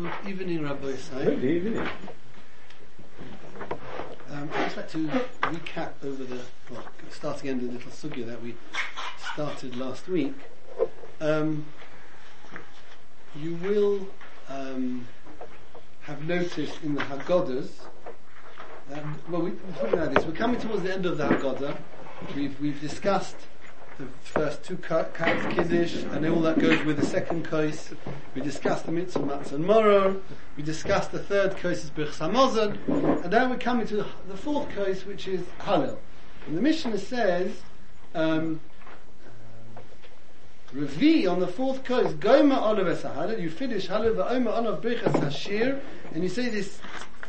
Good evening, Rabbi Isai. Good evening. I'd just like to recap over start again the little sugya that we started last week. You will have noticed in the Haggadahs that, we're coming towards the end of the Haggadah. We've discussed the first two kites, Kiddush, and all that goes with the second kais. We discussed the mitzvah Matzon Moror. We discussed the third kais is Birchas Hamazon, and now we're coming to the fourth kais, which is Hallel. And the Mishnah says, Revi on the fourth kais, Goyma Olav Es Hallel. You finish Hallel, Va'oma Olav Birchas Hashir, and you say this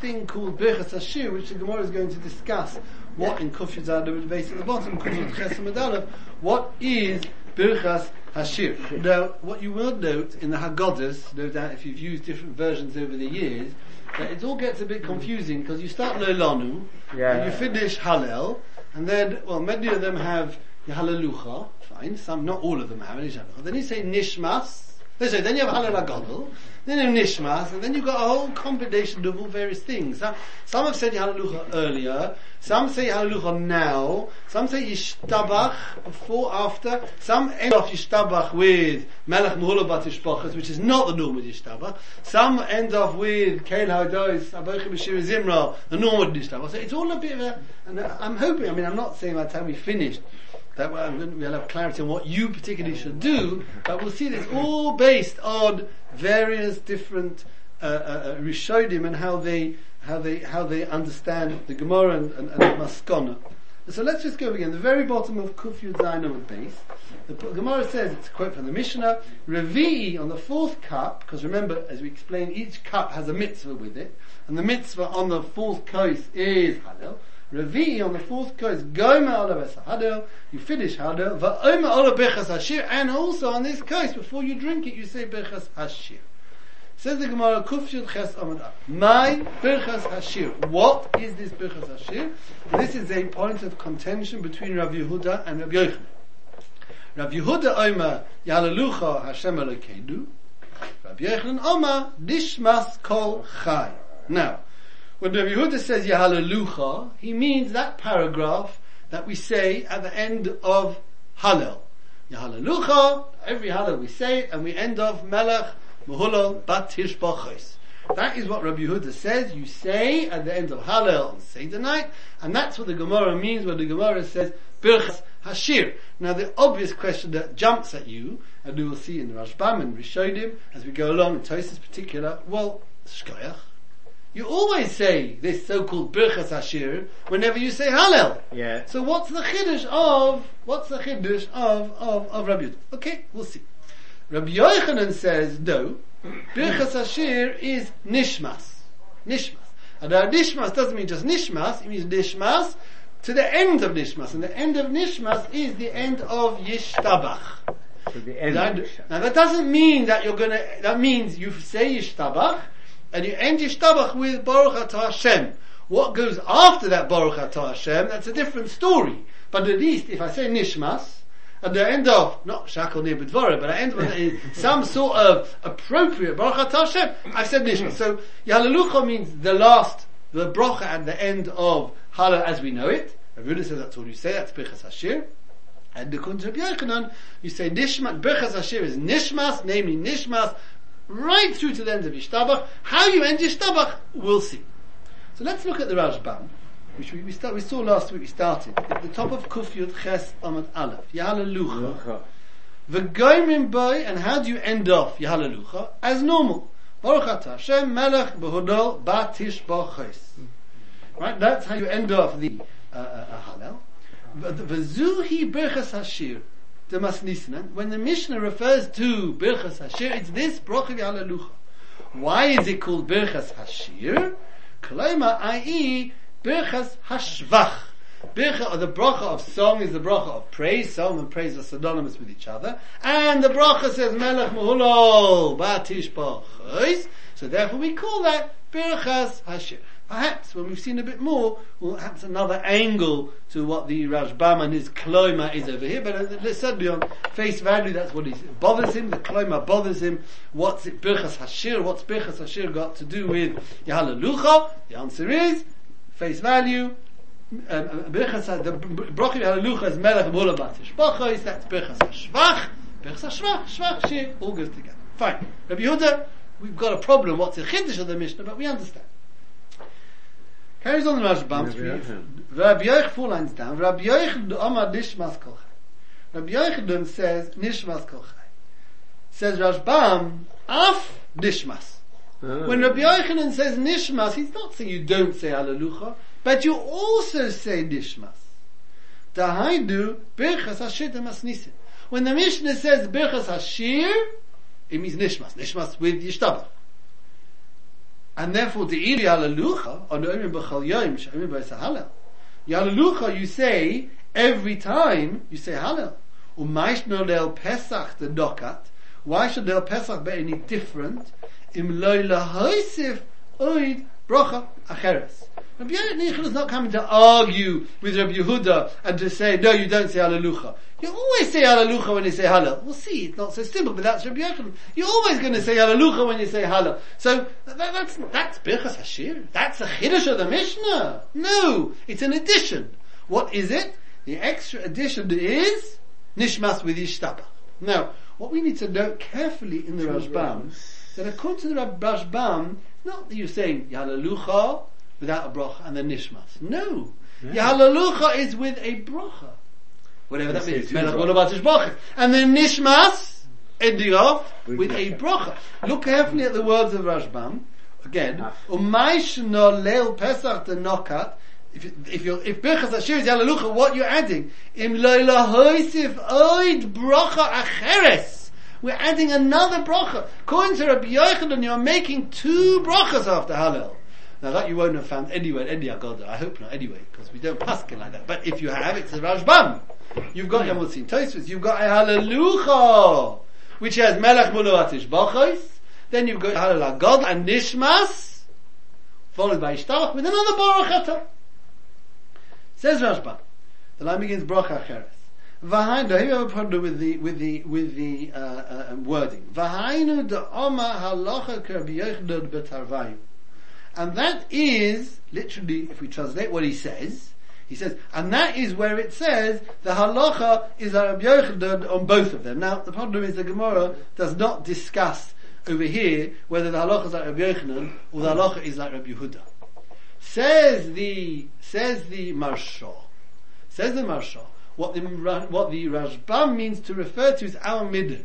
thing called Birchas Hashir, which the Gemara is going to discuss. What in Kuf Yud Aleph, the base at the bottom, Kuf Yud Ches Amud Aleph, what is Birchas Hashir? Now, what you will note in the Haggadahs, no doubt if you've used different versions over the years, that it all gets a bit confusing because you start Leilanu, and you finish Hallel, and then, many of them have Halelucha, fine, some, not all of them have Halelucha. Then you say Nishmas, then you have Hallel Hagadol, then you have Nishmas, and then you've got a whole combination of all various things. Some have said Halelucha earlier, some say Halelucha now, some say Yishtabach before, after, some end off Yishtabach with Melech Mehula Bat Yishpachas, which is not the normal Yishtabach, some end off with Keil Hadois, Abochim B'Shir Zimra, the normal Yishtabach. So it's all a bit of a, and I'm hoping, I'm not saying by the time we finished, that we'll have clarity on what you particularly should do, but we'll see this all based on various different Rishonim and how they understand the Gemara and the Maskana. So let's just go again. The very bottom of Kuf Yud Zayin Amud Beis, the Gemara says, it's a quote from the Mishnah, Revi'i on the fourth cup, because remember, as we explained, each cup has a mitzvah with it, and the mitzvah on the fourth coast is Hallel. Revi on the fourth coast, Goyma Olav Es Hallel, you finish Hallel, Va'oma Olav Birchas Hashir, and also on this coast, before you drink it, you say Birchas Hashir. Says the Gemara, Kuf Yud Ches Amud Aleph. My Birchas Hashir. What is this Birchas Hashir? This is a point of contention between Rav Yehuda and Rav Yochanan. Rav Yehuda Omer, Ya'alelucha Hashem Elokeinu. Rav Yochanan Omer, Nishmas Kol Chai. Now, when Rabbi Yehuda says Ya'alelucha, he means that paragraph that we say at the end of Hallel. Ya'alelucha, every Hallel we say it, and we end off Melech Mehula Bat Yishpachos. That is what Rabbi Yehuda says, you say at the end of Hallel on Seder night, and that's what the Gemara means when the Gemara says Birchas Hashir. Now the obvious question that jumps at you, and we will see in Rashbam and Rishonim as we go along, in Tosfos in particular, Shkoyach. You always say this so-called Birchas Hashir whenever you say Hallel. Yeah. So what's the chiddush of Rabbi Yehuda? Okay, we'll see. Rabbi Yochanan says no. Birchas Hashir is Nishmas. And now Nishmas doesn't mean just Nishmas. It means Nishmas to the end of Nishmas, and the end of Nishmas is the end of Yishtabach. So the end. Now that doesn't mean that you're gonna. That means you say Yishtabach. And you end Yishtabach with Baruch Atah Hashem. What goes after that Baruch Atah Hashem, that's a different story. But at least if I say Nishmas, and I end off, not Shakol Nir B'Dvara, but I end with some sort of appropriate Baruch Atah Hashem, I've said Nishmas. So Ya'alelucha means the last, the Brocha at the end of Hallel as we know it. Rabbi Yehuda says that's all you say, that's Birchas Hashir. And the Kuntra B'Yochanan, you say Nishmas, Birchas Hashir is Nishmas, namely Nishmas, right through to the end of Yishtabach. How you end Yishtabach, we'll see. So let's look at the Rashbam, which we saw last week. We started at the top of Kuf Yud Ches Amud Aleph. Ya'alelucha. V'goyimim boi, and how do you end off Ya'alelucha? As normal. Baruch Atah Hashem Melech Mehula Bat Yishpachos. Right, that's how you end off the Hallel. V'zuhi Birchas Hashir. When the Mishnah refers to Birchas Hashir, it's this Bracha Ya'alelucha. Why is it called Birchas Hashir? Kolaima, i.e., Birchas Hashvach. Bircha, or the Bracha of song, is the Bracha of praise. Song and praise are synonymous with each other. And the Bracha says Melech Mehulol Bat Yishpachos. So therefore we call that Birchas Hashir. Perhaps when we've seen a bit more, well, perhaps another angle to what the Rashbam and his Kloima is over here, but certainly on face value that's what bothers him, the Kloima bothers him. What's Birchas Hashir got to do with Yahalalucha? The answer is, face value, Birchas, the Brochim Yahalalucha is Melech Mulabbat Shbachos, that's Birchas Hashvach, Shvach Shir, all goes together. Fine. Rabbi Yehuda, we've got a problem, what's a Chiddush of the Mishnah, but we understand. Carries on the Rashbam. Rabbi Yoich 4 lines down. Rabbi Yoich Amar Nishmas Kolchai. Rabbi Yoich says Nishmas Kolchai. Says Rashbam Af Nishmas. When Rabbi Yoich says Nishmas, he's not saying you don't say Halalucha, but you also say Nishmas. Dahaidu Birchas Hashir Demas Nisim. When the Mishnah says Birchas Hashir, it means Nishmas. Nishmas with Yishtabach. And therefore, the Iri Halalucha, or Noemim B'chal Yoim, Shemim B'Esa Halal. Halalucha, you say, every time, you say Halal. U'maish no le'el Pesach, the Dokat. Why should le'el Pesach be any different? Im lo'i l'hoisif, oid, brocha, acheres. Rabbi Yehuda is not coming to argue with Rabbi Yehuda and to say, no, you don't say Halalucha. You always say Halalucha when you say Halal. We'll see, it's not so simple, but that's Rabbi Yochanan. You're always going to say Halalucha when you say Halal. So, that's Birchas Hashir. That's a Chiddush of the Mishnah. No, it's an addition. What is it? The extra addition is Nishmas with Yishtabach. Now, what we need to note carefully in the Rashbam, that according to the Rashbam, it's not that you're saying Halalucha without a bracha and then Nishmas. No. Halalucha is with a bracha. Whatever that means. And then Nishmas, ending off with a bracha. Look carefully at the words of Rashbam. Again, Umayshno leil pesach the nokat. If Birchas Hashir is Halalucha, what you're adding? Im loila hoisif oid bracha acheres. We're adding another bracha. According to Rabbi Yochanan, you're making 2 brachas after Halal. Now that you won't have found anywhere in the Agadah. I hope not anyway, because we don't paskin like that. But if you have, it's a Rashbam. You've got Yamutzin Tosfos, you've got a Halalucha, which has Melech Muluat Ishbachos, then you've got Halal God and Nishmas, followed by Ishtabach with another Baruchata. Says Rashbam, the line begins Bracha Cheres. Vahainu, here we have a problem with the wording. Vahainu de'oma halacha k'Rabbi Yochanan b'Tarvayu. And that is, literally, if we translate what he says, and that is where it says the halacha is Rabbi Yochanan on both of them. Now, the problem is the Gemara does not discuss over here whether the halacha is like Rabbi Yochanan or the halacha is like Rabbi Yehuda. Says the Marsha, what the Rashbam means to refer to is our midig.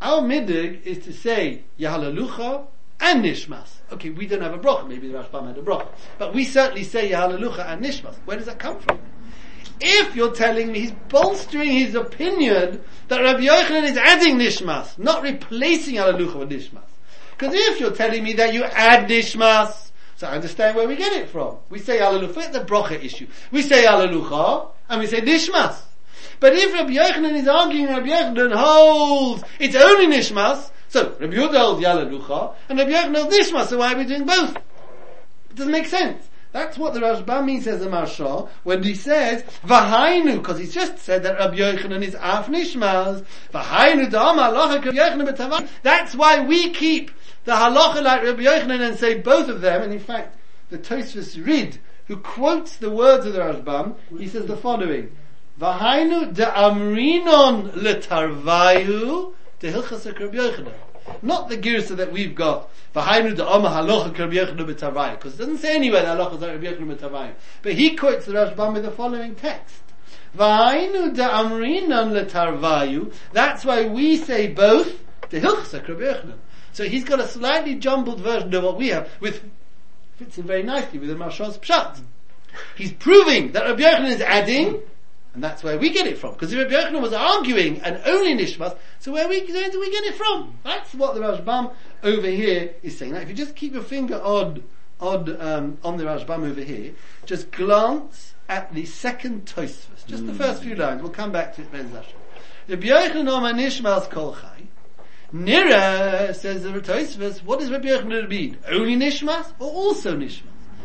Our midig is to say Yahalalucha and Nishmas. Okay, we don't have a bracha. Maybe the Rashbam had a bracha. But we certainly say Yahalalucha and Nishmas. Where does that come from? If you're telling me he's bolstering his opinion that Rabbi Yochanan is adding Nishmas, not replacing Yahalalucha with Nishmas. Because if you're telling me that you add Nishmas, so I understand where we get it from. We say Yahalalucha, the bracha issue. We say Yahalalucha, and we say Nishmas. But if Rabbi Yochanan is arguing, Rabbi Yochanan holds, it's only Nishmas, so, Rabbi Yehuda holds Yahalalucha, and Rabbi Yochanan holds Nishmas, so why are we doing both? It doesn't make sense. That's what the Rashbam means, says the Marsha, when he says, Vahainu, because he's just said that Rabbi Yochanan is Af Nishmas, Vahainu da'am halacha k'Rabbi Yochanan b'Tarvayu. That's why we keep the halacha like Rabbi Yochanan and say both of them, and in fact, the Tosfos Rid, who quotes the words of the Rashbam, he says the following, Vahainu da'amrinon l'Tarvayu, not the girsa that we've got. Because it doesn't say anywhere that halacha is like Rabbi Yochanan b'Tarvayu. But he quotes the Rashbam with the following text. That's why we say both. So he's got a slightly jumbled version of what we have, which fits in very nicely with the Marshal's pshat. He's proving that Rabbi Yochanan is adding, and that's where we get it from. Because if Rabbi Yochanan was arguing and only Nishmas, so where do we get it from? That's what the Rashbam over here is saying. Now if you just keep your finger on the Rashbam over here, just glance at the second Tosfos. Just the first few lines. We'll come back to it. Rabbi Yochanan Nishmas Kolchai. Nira, says the Tosfos, what does Rabbi Yochanan mean? Only Nishmas or also Nishmas?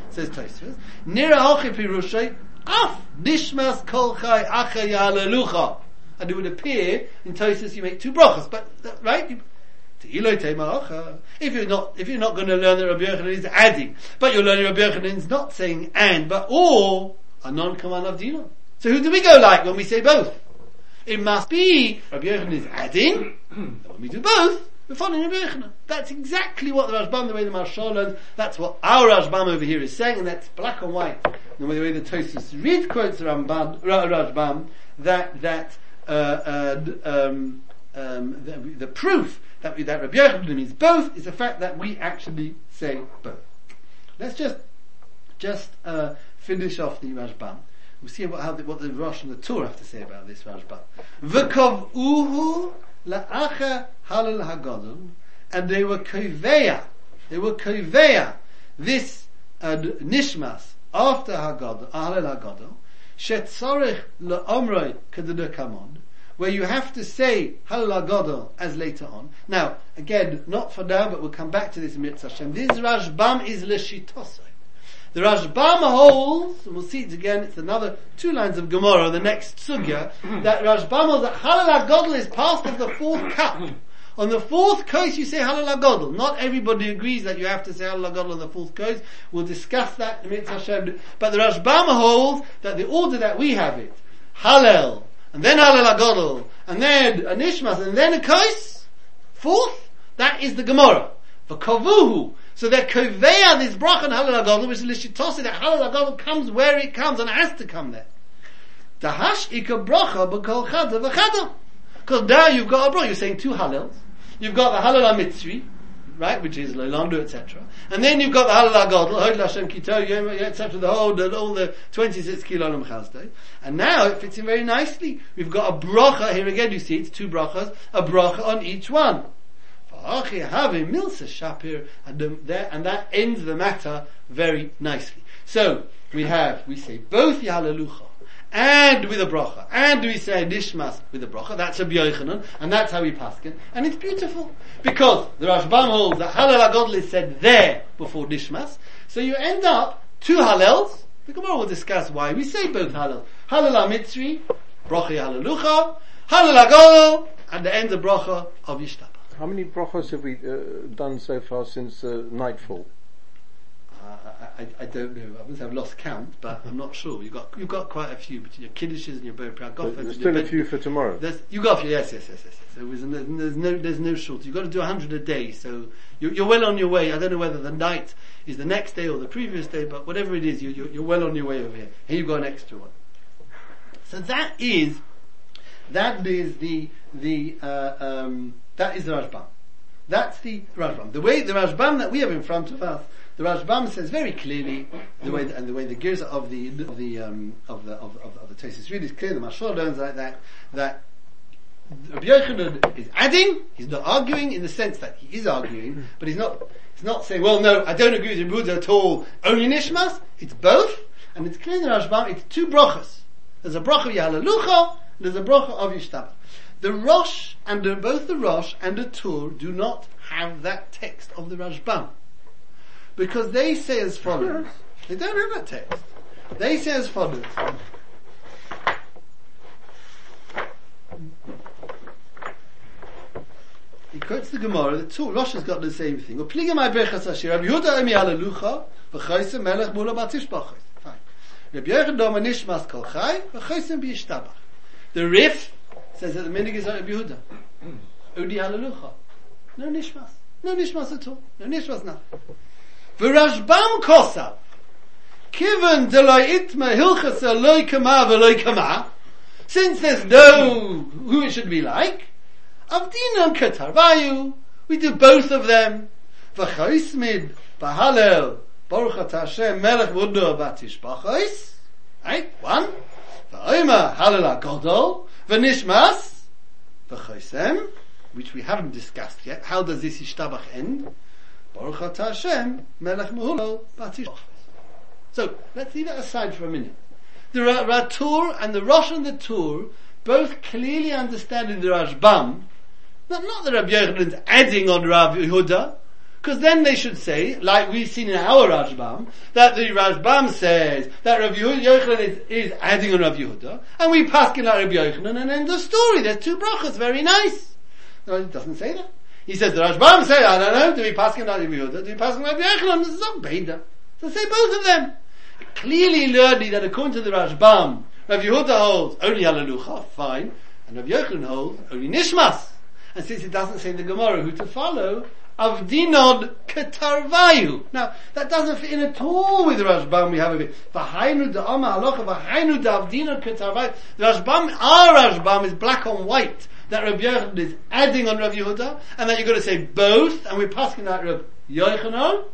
Says Tosfos. Nira hachi pirushay, af Nishmas kol chai achaya alelucha. And it would appear in Tosfos you make two brachas, but right? If you're not going to learn that Rabbi Yochanan is adding, but you're learning Rabbi Yochanan is not saying and, but or a non-command of Dino. So who do we go like when we say both? It must be Rabbi Yochanan is adding. When we do both, we're following Rabbi Yochanan. That's exactly what the Rashbam, the way the Marshal learned. That's what our Rashbam over here is saying, and that's black and white. And the way the Tosfos Rid quotes the Rashbam, the proof that Rabbi Yochanan means both is the fact that we actually say both. Let's just finish off the Rashbam. We'll see what the Rosh and the Torah have to say about this Rashbam. V'kov uhu la'acha halal hagadol, and they were koveya this nishmas after hagadol, halal hagadol, shetzorich la'omrei kedudakamon, where you have to say halal hagadol as later on. Now, again, not for now, but we'll come back to this mitzvah. This Rashbam is l'shitosai. The Rashbam holds, and we'll see it again, it's another two lines of Gemara, the next sugya, that Rashbam holds that Halal HaGadol is passed as the fourth cup. On the fourth coast you say Halal HaGadol. Not everybody agrees that you have to say Halal HaGadol on the fourth coast. We'll discuss that in Mitzvah Hashem. But the Rashbam holds that the order that we have it, Halal, and then Halal HaGadol, and then a Nishmas, and then a coast, fourth, that is the Gemara. For Kavuhu. So they're koveya this bracha and halal hagadol, which is l'shitosei, that halal hagadol comes where it comes and it has to come there. Dahash ikah bracha b'kol chada v'chada. Because now you've got a bracha, you're saying two halals. You've got the halal ha-mitzri, right, which is l'olandu, etc. And then you've got the halal hagadol, hod l'Hashem kito, etc. The whole, all the 26 kilolam chasdei. And now it fits in very nicely. We've got a bracha, here again you see it's two brachas, a bracha on each one. And that ends the matter very nicely. So we say both Yahalelucha and with a bracha, and we say Nishmas with a bracha. That's Rabbi Yochanan, and that's how we paskin, and it's beautiful because the Rashbam holds that Halal HaGadol is said there before Nishmas. So you end up two Halals. The Gemara will discuss why we say both Halal. Halal HaMitzri, bracha Yahalelucha, Halal HaGadol, and the end of bracha of Yishtab. How many brachas have we done so far since nightfall? I don't know. I've lost count, but I'm not sure. You've got quite a few between your kiddushes and your Bo Prayer. There's still a few for tomorrow. You got a few, yes. There's no shortage. You've got to do 100 a day, so you're well on your way. I don't know whether the night is the next day or the previous day, but whatever it is, you're well on your way over here. Here you've got an extra one. So that is the Rashbam. That's the Rashbam. The way the Rashbam that we have in front of us, the Rashbam says very clearly the way the Girsa of the Tosfos Rid is clear. The Mashal learns like that Rabbi Yochanan is adding. He's not arguing in the sense that he is arguing, but he's not saying, well, no, I don't agree with Yehuda at all. Only Nishmas. It's both, and it's clear in the Rashbam. It's two brachas. There's a bracha of Yahalelucha. There's a bracha of Yishtabach. The Rosh and both the Rosh and the Tur do not have that text of the Rashbam, because they say as follows. They don't have that text. They say as follows. He quotes the Gemara. The Tur Rosh has got the same thing. The Rif says that the minig is Rabbi Yehuda. Odi halalucha. No nishmas. No nishmas at all. No nishmas nothing. V'Rashbam kosav. Kiven deloi itma hilchasa loi kama v'loi kama. Since there's no who it should be like. Avdinam ketarvayu. We do both of them. V'chaismid b'halel. Baruch atah Hashem melech v'odah b'atishbachos. Right? One. V'oima halal hagadol. V'nishmas, v'choisem, which we haven't discussed yet. How does this Yishtabach end? Baruch atah Hashem, melech mehulel, batish. So, let's leave that aside for a minute. The Ratur and the Rosh and the Tur both clearly understand in the Rashbam But not that Rabbi Yochanan's adding on Rav Yehuda, because then they should say, like we've seen in our Rashbam, that the Rashbam says that Rabbi Yochanan is adding on Rabbi Yehuda, and we paskin like Rabbi Yochanan and end the story. There's two brachas, very nice. No, it doesn't say that. He says the Rashbam says, I don't know, do we paskin like Rabbi Yehuda? Do we paskin like Rabbi Yochanan? This is not beida. So say both of them. Clearly learning that according to the Rashbam, Rabbi Yehuda holds only halalucha, fine, and Rabbi Yochanan holds only nishmas. And since it doesn't say in the Gemara who to follow, Avdinod Ketarvayu. Now, that doesn't fit in at all with the Rashbam we have a bit. V'hainu da'ama halacha, v'hainu da'avdinod Ketarvayu. The Rashbam, our Rashbam, is black on white, that Rabbi Yochanan is adding on Rabbi Yehuda, and that you've got to say both, and we're passing out Rabbi Yochanan.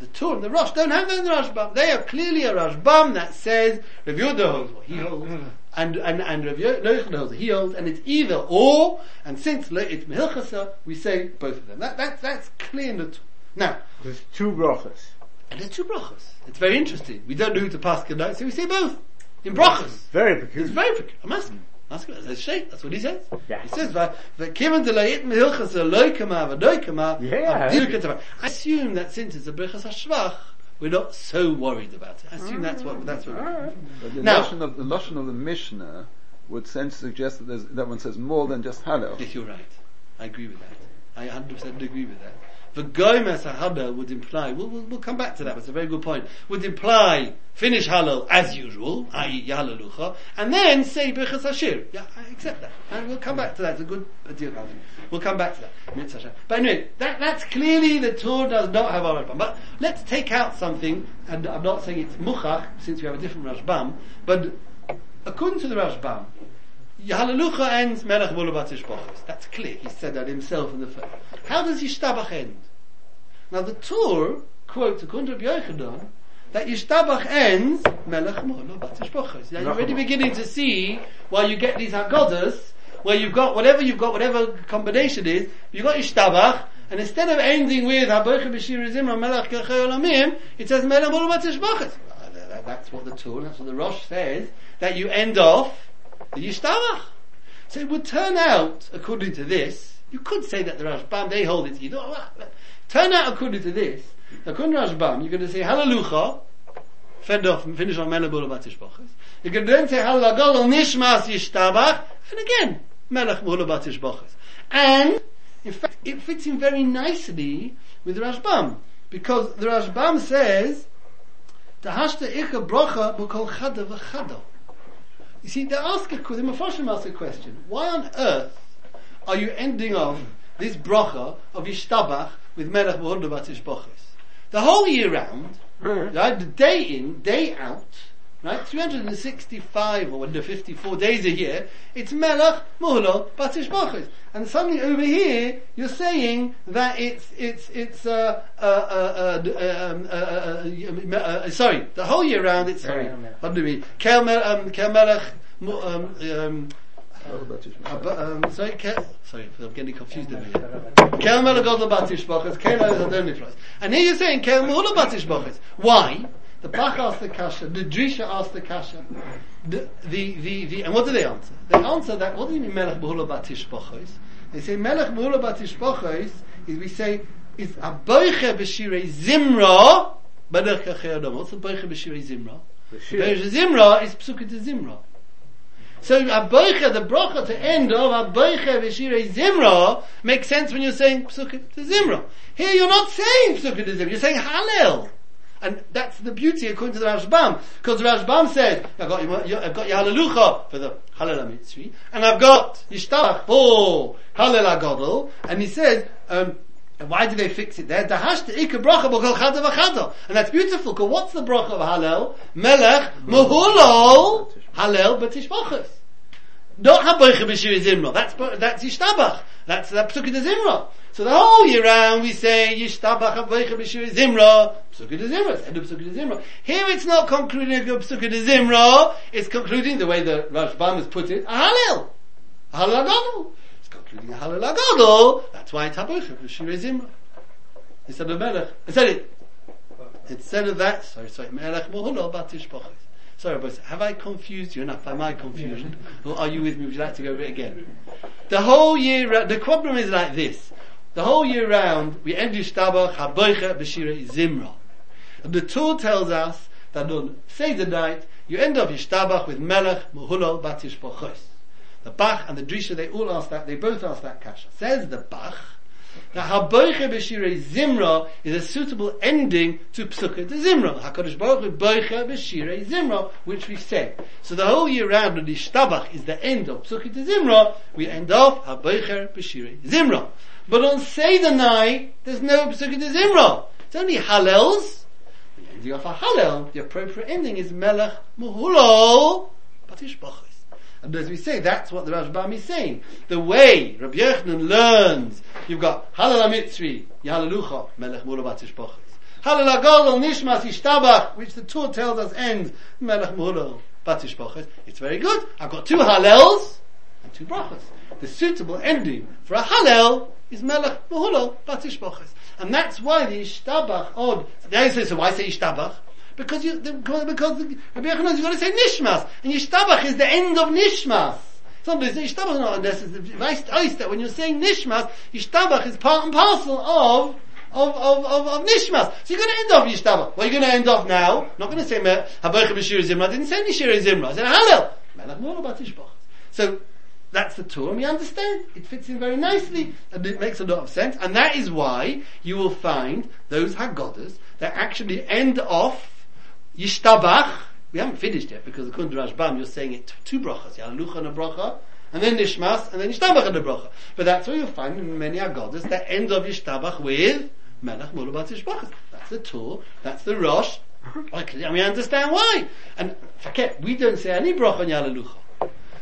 The Torah and the Rosh don't have that in the Rashbam. They are clearly a Rashbam that says Rabbi Yehuda holds what he holds, and Rabbi Yochanan holds what he holds, and it's either or. And since it's Mehilchasa, we say both of them. That's clear in the Torah. Now there's two brachas. And there's two brachas. It's very interesting. We don't know who to pass tonight, so we say both in brachas. Very peculiar. It's very peculiar. I'm asking. That's Sheikh, that's what he says. Yeah. He says, I assume that since it's a brachas hashvach, we're not so worried about it. I assume that's what we're doing. The notion of the Mishnah would then suggest that one says more than just halal. Yes, you're right. I agree with that. I 100% agree with that. The goymas hahada would imply, we'll come back to that, it's a very good point, would imply, finish halal as usual, i.e. halalucha, and then say birchas hashir. Yeah, I accept that. And we'll come back to that, it's a good deal. We'll come back to that. But anyway, that's clearly the Torah does not have our Rashbam. But let's take out something, and I'm not saying it's muchach, since we have a different Rashbam, but according to the Rashbam, Halalucha ends Melech Mulabat Tishbachos. That's clear. He said that himself in the first. How does Yishtabach end? Now the Torah quotes according to Rabbi Yochanan that Yishtabach ends Melech Mulabat Tishbachos. Now you're already beginning to see why you get these Haggadas where you've got whatever combination is. You've got Yishtabach, and instead of ending with Habocha B'Shir Zimra Melech Kechei Olamim, it says Melech Mulabat Tishbachos. That's what the Torah, that's what the Rosh says, that you end off the Yishtabach. So it would turn out, according to this, you could say that the Rashbam, they hold it either. Turn out according to this, according to Rashbam, you're going to say Halalucha, finish on Melech Mulabat Tishbachos. You're going to then say Halagol Nishmas Yishtabach, and again, Melech Mulabat Tishbachos. And, in fact, it fits in very nicely with the Rashbam, because the Rashbam says, Tahashta Ikha Brocha Bukol Chada V'Chada. You see, they ask a question. The Mepharshim ask a question. Why on earth are you ending off this bracha of Yishtabach with Melech Mulabat Tishbachos? The whole year round, right, the day in, day out, right, 365 or 54 days a year, it's Melech Mulabat Tishbachos. And suddenly over here, you're saying that it's the whole year round it's, sorry, I'm getting confused a bit. Kel Melech Mulabat Tishbachos, Kel Melech Adonai. And here you're saying Kel Mulabat Tishbachos. Why? The Bach asked the Kasha, the Drisha asked the Kasha, and what do they answer? They answer that, what do you mean Melech Mulabat Tishbachos? They say Melech Mulabat Tishbachos is, we say, is Habocha B'Shirei Zimra, Melech Kachei Adam. What's Habocha B'Shirei Zimra? B'Shirei Zimra is Psukat Zimra. So Habocha, the bracha to end of Habocha B'Shirei Zimra, makes sense when you're saying Psukat Zimra. Here you're not saying Psukat Zimra, you're saying Halel. And that's the beauty according to the Rashbam, because the Rashbam said, I've got your Halalucha for the Halal HaMitzri, and I've got Yishtabach for Halal HaGadol, and he says, and why do they fix it there? And that's beautiful, because what's the bracha of Halal? Melech Mehulol Halal B'Tishbachos. Not Habocha B'Shir Zimra, that's Yishtabach, that's the Psukat Zimra. So the whole year round we say Yishtabach Habocha B'Shir Zimra, Psukat Zimra, end of Psukat Zimra. Here it's not concluding Psukat Zimra, it's concluding, the way the Rashbam has put it, a Halel, a Halel HaGadol. It's concluding a Halel HaGadol, that's why it's Habocha B'Shir Zimra. Instead of Melech, instead of that, Melech Mehulol B'Tishbachos. Sorry, but have I confused you enough by my confusion? Or are you with me? Would you like to go over it again? The whole year, the problem is like this. The whole year round, we end Yishtabach, Haboicha, B'shirei Zimra. And the Torah tells us that on Seder night, you end up Yishtabach with Melech, Mehulal, Bat Yishpochos. The Bach and the Drisha, they all ask that, they both ask that kasha. Says the Bach, now Haboicha B'shirei Zimra is a suitable ending to Psukkah de Zimra. HaKadosh Baruch Hu Boicha B'shirei Zimra, which we say. So the whole year round when Yishtabach is the end of Psukkah de Zimra, we end off Haboicha B'shirei Zimra. But on Seder night, there's no Psukkah de Zimra. It's only Hallels. The ending of a Hallel, the appropriate ending is Melech Mehulal Bat Yishpochos. And as we say, that's what the Rashbam is saying. The way Rabbi Yochanan learns, you've got Hallel HaMitzri, Yehalelucha, Melech Mehulal Bat Yishpochos. Hallel HaGadol Nishmas Yishtabach, which the Torah tells us ends Melech Mehulal Bat Yishpochos. It's very good. I've got two Hallels and two Brachos. The suitable ending for a Hallel is Melech Mehulal Bat Yishpochos. And that's why the Yishtabach odd. They say, so why say Yishtabach? Because Rabbi Yochanan, you've got to say Nishmas. And Yishtabach is the end of Nishmas. Somebody say Yishtabach, not unless it's the when you're saying Nishmas, Yishtabach is part and parcel of Nishmas. So you're going to end off Yishtabach. Well, you're going to end off now. I'm not going to say Haboicha B'shirei Zimra. I didn't say B'shirei Zimra. I said Hallel. Melech Mehulal Bat Yishpochos. So, that's the Torah, and we understand. It fits in very nicely, and it makes a lot of sense. And that is why you will find those Haggadahs that actually end off Yishtabach. We haven't finished yet, because according to Rashbam, you're saying it two brachas, Yehalelucha and a bracha, and then Nishmas, and then Yishtabach and a bracha. But that's where you'll find in many Haggadahs that end of Yishtabach with Melech Mehulal Bat Yishpochos. That's the Torah, that's the Rosh, and we understand why. And forget, we don't say any bracha on Yehalelucha.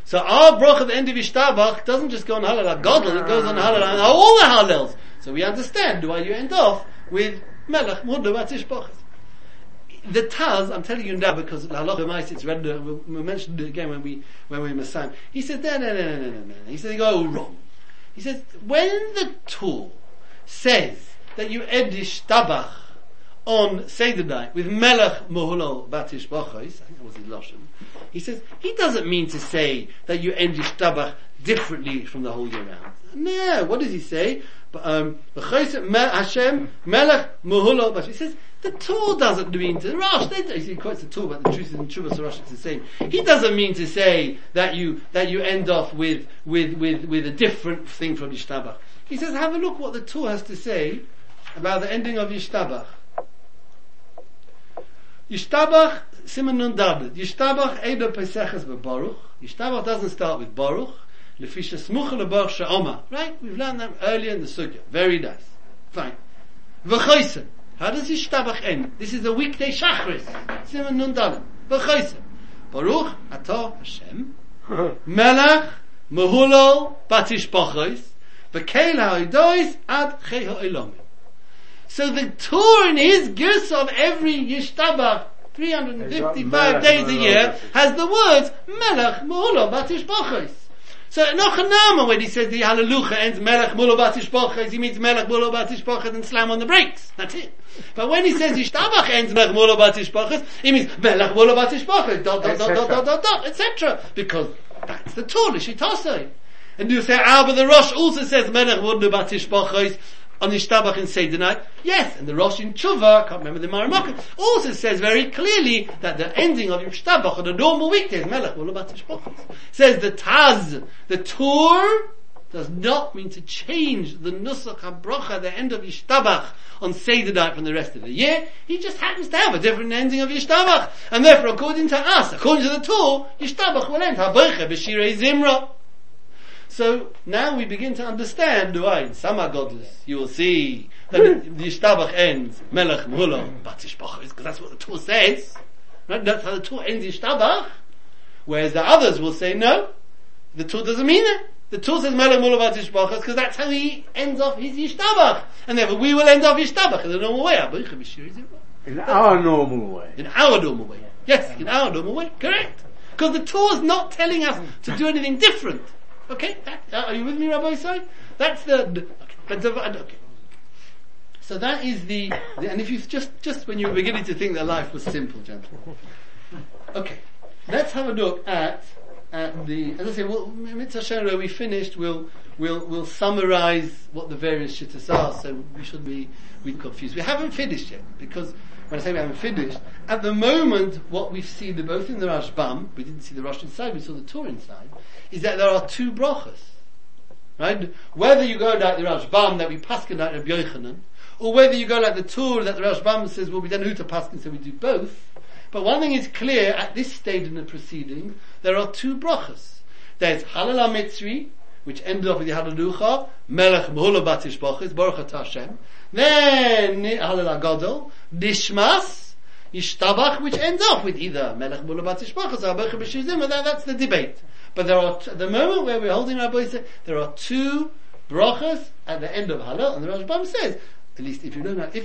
So our bracha at the end of Yishtabach doesn't just go on Hallel HaGadol, it goes on Hallel and all the Hallels. So we understand why you end off with Melech Mehulal Bat Yishpochos. The Taz, I'm telling you now because Halacha Ma'aseh, it's read, we mentioned it again when we were Masan. He says, no. He says, you go wrong. He says, when the Torah says that you end Yishtabach on Seder night with Melech Mehulal Bat Yishpochos, I think that was his lashon. He says he doesn't mean to say that you end Yishtabach differently from the whole year round. No, what does he say? Hashem Melech Mehulal Bat. He says the Torah doesn't mean to Rosh. He quotes the Torah, but the truth is in Chuvas Rosh it's the same. He doesn't mean to say that you end off with a different thing from Yishtabach. He says have a look what the Torah has to say about the ending of Yishtabach. Yishtabach, Siman Nun Dalet. Yishtabach, Eido Peseches Baruch. Yishtabach doesn't start with Baruch. Lefisha Smucha LeBaruch She'oma. Right? We've learned that earlier in the Sugya. Very nice. Fine. V'choisen. How does Yishtabach end? This is a weekday Shachris. Siman Nun Dalet. V'choisen. Baruch Atah Hashem. Melech Mehulal Bat Yishpochos. V'keil Ha'odois Ad Chei Ha'olomim. So the Torah in his gifts of every Yishtabach, 355 days a year, has the words, Melech Mehulal Bat Yishpochos. So Enoch Hanama, when he says the Hallelujah ends Melech Mehulal Bat Yishpochos, he means Melech Mehulal Bat Yishpochos and slam on the brakes. That's it. But when he says Yishtabach ends Melech Mehulal Bat Yishpochos, he means Melech Mehulal Bat Yishpochos, dot, etc. Because that's the Torah, L'shitasei. And you say, but the Rosh also says Melech Mehulal Bat Yishpochos, on Yishtabach in Seder night, yes, and the Rosh in Tshuva, I can't remember the Maramaka, also says very clearly that the ending of Yishtabach on a normal weekday is Melech Mehulal Bat Yishpochos. Says the Taz, the Torah does not mean to change the Nusach HaBrocha, the end of Yishtabach on Seder night from the rest of the year. He just happens to have a different ending of Yishtabach, and therefore, according to us, according to the Torah, Yishtabach will end Haboicha B'shirei Zimra. So now we begin to understand why in some Haggadahs you will see that the Yishtabach ends Melech Mehulal Bat Yishpochos, because that's what the Torah says. Right? That's how the Torah ends Yishtabach. Whereas the others will say no, the Torah doesn't mean it. The Torah says Melech Mehulal Bat Yishpochos because that's how he ends off his Yishtabach, and therefore we will end off Yishtabach in the normal way. In our normal way. In our normal way. Yes, in our normal way. Correct. Because the Torah is not telling us to do anything different. Okay, are you with me, Rabbi Yisai? That's the okay. So that is the and if you just when you were beginning to think that life was simple, gentlemen. Okay, Let's have a look at the, as I say, well, Mitzvah where we finished, we'll summarize what the various shittas are, so we shouldn't be confused. We haven't finished yet, because when I say we haven't finished, at the moment what we've seen, both in the Rashbam, we didn't see the Rosh inside, we saw the Torah inside, is that there are two brachas. Right? Whether you go like the Rashbam that we paskin like Rabbi Yochanan, or whether you go like the Torah that the Rashbam says, well, we don't know who to paskin, so we do both. But one thing is clear at this stage in the proceeding, there are two brachas. There's Halal HaMitzri, which ended off with the Halalucha, Melech Mehula Batishbachis, Baruch Atah Hashem. Then Halal HaGadol, Nishmas, Yishtabach, which ends off with either Melech Mehula Batishbachis or Baruch B'Shir Zimah. That's the debate. But there are, at the moment where we're holding Rabbi Yisrael, there are two brachas at the end of Halal, and the Rashbam says, at least if you learn that, they're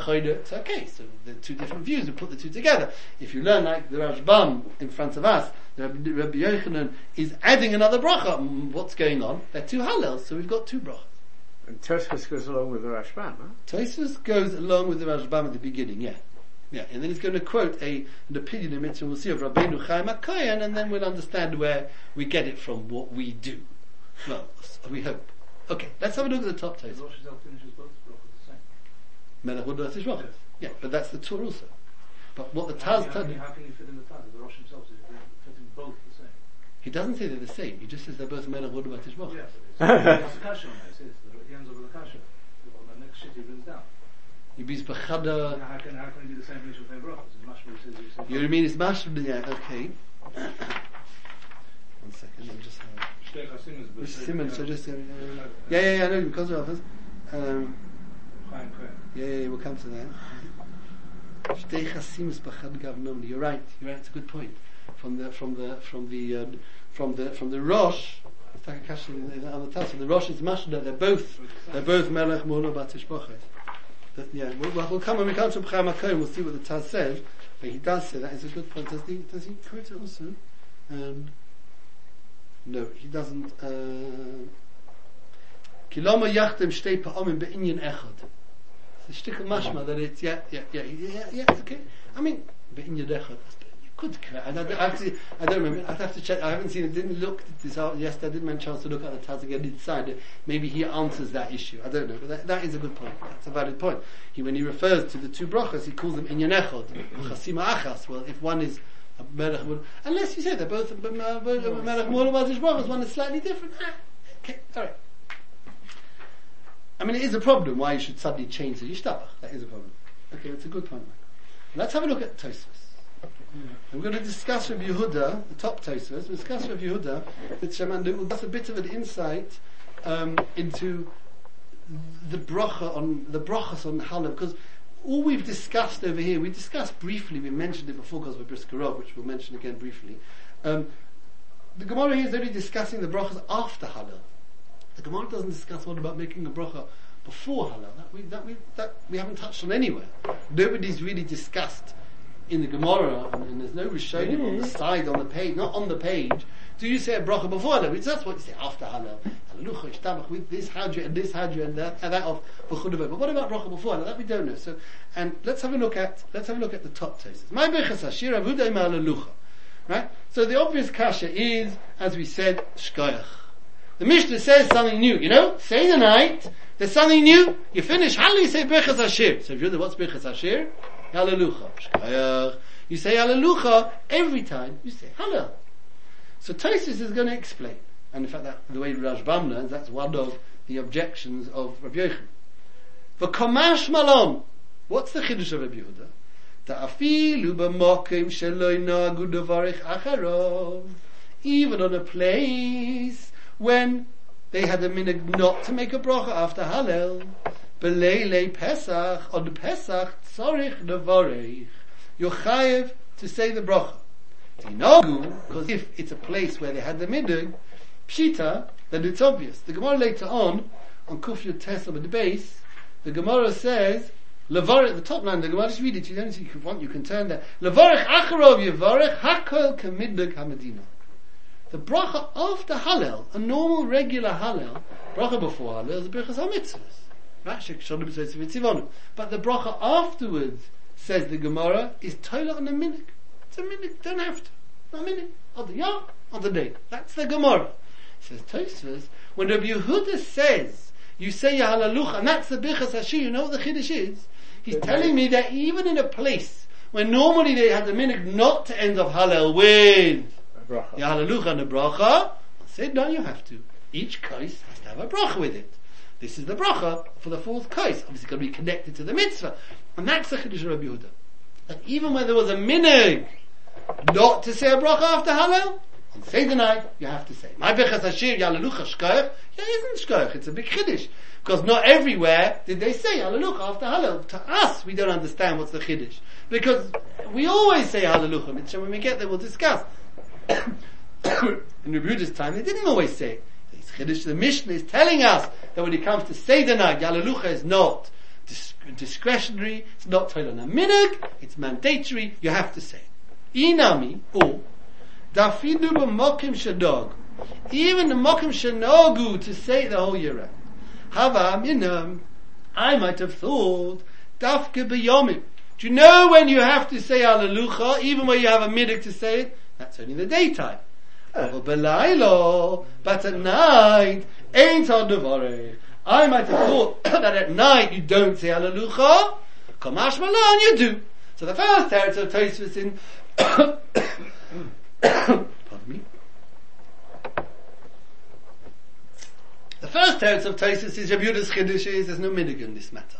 choyder, it's okay. So the two different views, we put the two together. If you learn like the Rashbam in front of us, the Rabbi Yochanan is adding another bracha. What's going on? They're two halals, so we've got two brachas. And Tosfos goes along with the Rashbam, huh? Tosfos goes along with the Rashbam at the beginning, yeah. Yeah, and then he's going to quote an opinion in Mitzvah, we'll see, of Rabbeinu Chaim HaKohen, and then we'll understand where we get it from, what we do. Well, we hope. Okay, let's have a look at the top toast. Yeah, but that's the Torah also. But what the Taz does. How can you fit in the Taz? The Rosh himself says they fit in both the same. He doesn't say they're the same, he just says they're both Melech Huda Batishbachas. Yeah, but it's he ends up with a kasha. On the next shit he brings down. He brings Bechada. How can it be the same with their brachas? You mean it's Mashmul, yeah, okay. 1 second, I'm just having. Yeah, I know, because of us. Yeah, we'll come to that. You're right, it's a good point. From the Rosh, it's like a question on the Taz, the Rosh is Mashda, they're both Melech Mehula Batishbachas. Yeah, we'll come when we come to Chaim HaKohen, we'll see what the Taz says, but he does say that, it's a good point. Does he quote it also? No, he doesn't. Kilama yachtem shtei pa'amim be'inyan echad. It's a shtick of mashma that it's yeah. It's okay. I mean be'inyan echad. You could. I don't remember. I'd have to check. I haven't seen it. Didn't look at this out yesterday. I didn't have a chance to look at the Taz again inside. Maybe he answers that issue. I don't know. But that is a good point. That's a valid point. When he refers to the two brachas, he calls them inyan echad, chasima achas. Well, if one is. Unless you say they're both Melech Mehula Batishbachas, one is slightly different. Okay, alright. I mean, it is a problem why you should suddenly change the Yishtabach. That is a problem. Okay, that's a good point, Michael. Let's have a look at Tosfos. We're going to discuss with Yehuda, the top Tosfos, that's a bit of an insight into the bracha on the brachas on Halal, because all we've discussed over here, we discussed briefly, we mentioned it before because we're Briskerov, which we'll mention again briefly. The Gemara here is only discussing the brachas after halal. The Gemara doesn't discuss what about making a bracha before halal. That we haven't touched on anywhere. Nobody's really discussed in the Gemara, and there's no rishonim on the side, on the page, not on the page. Do you say a bracha before halal? Because that's what you say after halal. Halalucha, ishtabach, with this hadra and this hadra and that of b'chudavot. But what about bracha before halal? That we don't know. So, and let's have a look at the top Tosfos. My bechas hashir avuda im halalucha. Right. So the obvious kasha is, as we said, shkoyach. The Mishnah says something new. You know, say the night. There's something new. You finish halal, you say bechas hashir. So if you're the what's bechas hashir? Halalucha. Shkoyach. You say halalucha every time. You say halal. So Tosfos is going to explain, and in fact that, the way Rashbam learns, that's one of the objections of Rabbi Yochanan. V'komash malom. What's the chiddush of Rabbi Yehuda? Ta'afilu b'mokim shelo inagu davarich acharov. Even on a place when they had a minhag not to make a bracha after Hallel. B'leilei Pesach, on Pesach tzorich davarich. You're chayev to say the bracha. Because if it's a place where they had the middag, pshita, then it's obvious. The Gemara later on Kuf Yud Tes on the base, the Gemara says, Levarech, the top line, the Gemara, just read it, you don't see if you want, you can turn there. Levarech acharov yevarech hakol k'middag hamadina. The bracha after Hallel, a normal, regular Hallel, bracha before Hallel is the brachas hamitzvahs. But the bracha afterwards, says the Gemara, is toila on the middag. It's a minute, don't have to. A minute of the yom, of the day. That's the Gemara. Says Tosfos, when Rabbi Yehuda says, you say Yahalalucha, and that's the Birchas Hashi, you know what the Chiddush is? He's telling me that even in a place where normally they have the minute not to end of Hallel with Yahalalucha and the Bracha, I said, no, you have to. Each kais has to have a bracha with it. This is the bracha for the fourth kais. Obviously it's going to be connected to the mitzvah. And that's the Chiddush of Rabbi Yehuda. That even when there was a minhag not to say a bracha after Hallel, on Seder night, you have to say, my Birchas Hashir, Yahalalucha Shkoich. Yeah, it isn't Shkoich, it's a big Chiddush. Because not everywhere did they say Yahalalucha after Hallel. To us, we don't understand what's the Chiddush. Because we always say Yahalalucha mitzvah. When we get there, we'll discuss. In Rabbi Yehuda's time, they didn't always say it. The Mishnah is telling us that when it comes to Seder night, Yahalalucha is not discretionary, it's not told on a minhag, it's mandatory, you have to say it. Inami, or, Dafidu b'mokim shadog, even the mokim shanogu to say the whole year round. Hava minam, I might have thought, Dafke b'yomim. Do you know when you have to say Yahalalucha, even when you have a minhag to say it? That's only in the daytime. But at night, I might have thought that at night you don't say Yahalalucha, Kamash Malan, you do. So the first territory of Tosfos in, pardon me, the first territory of Tosfos is Rabbi Yehuda's Chiddush is there's no minhag in this matter.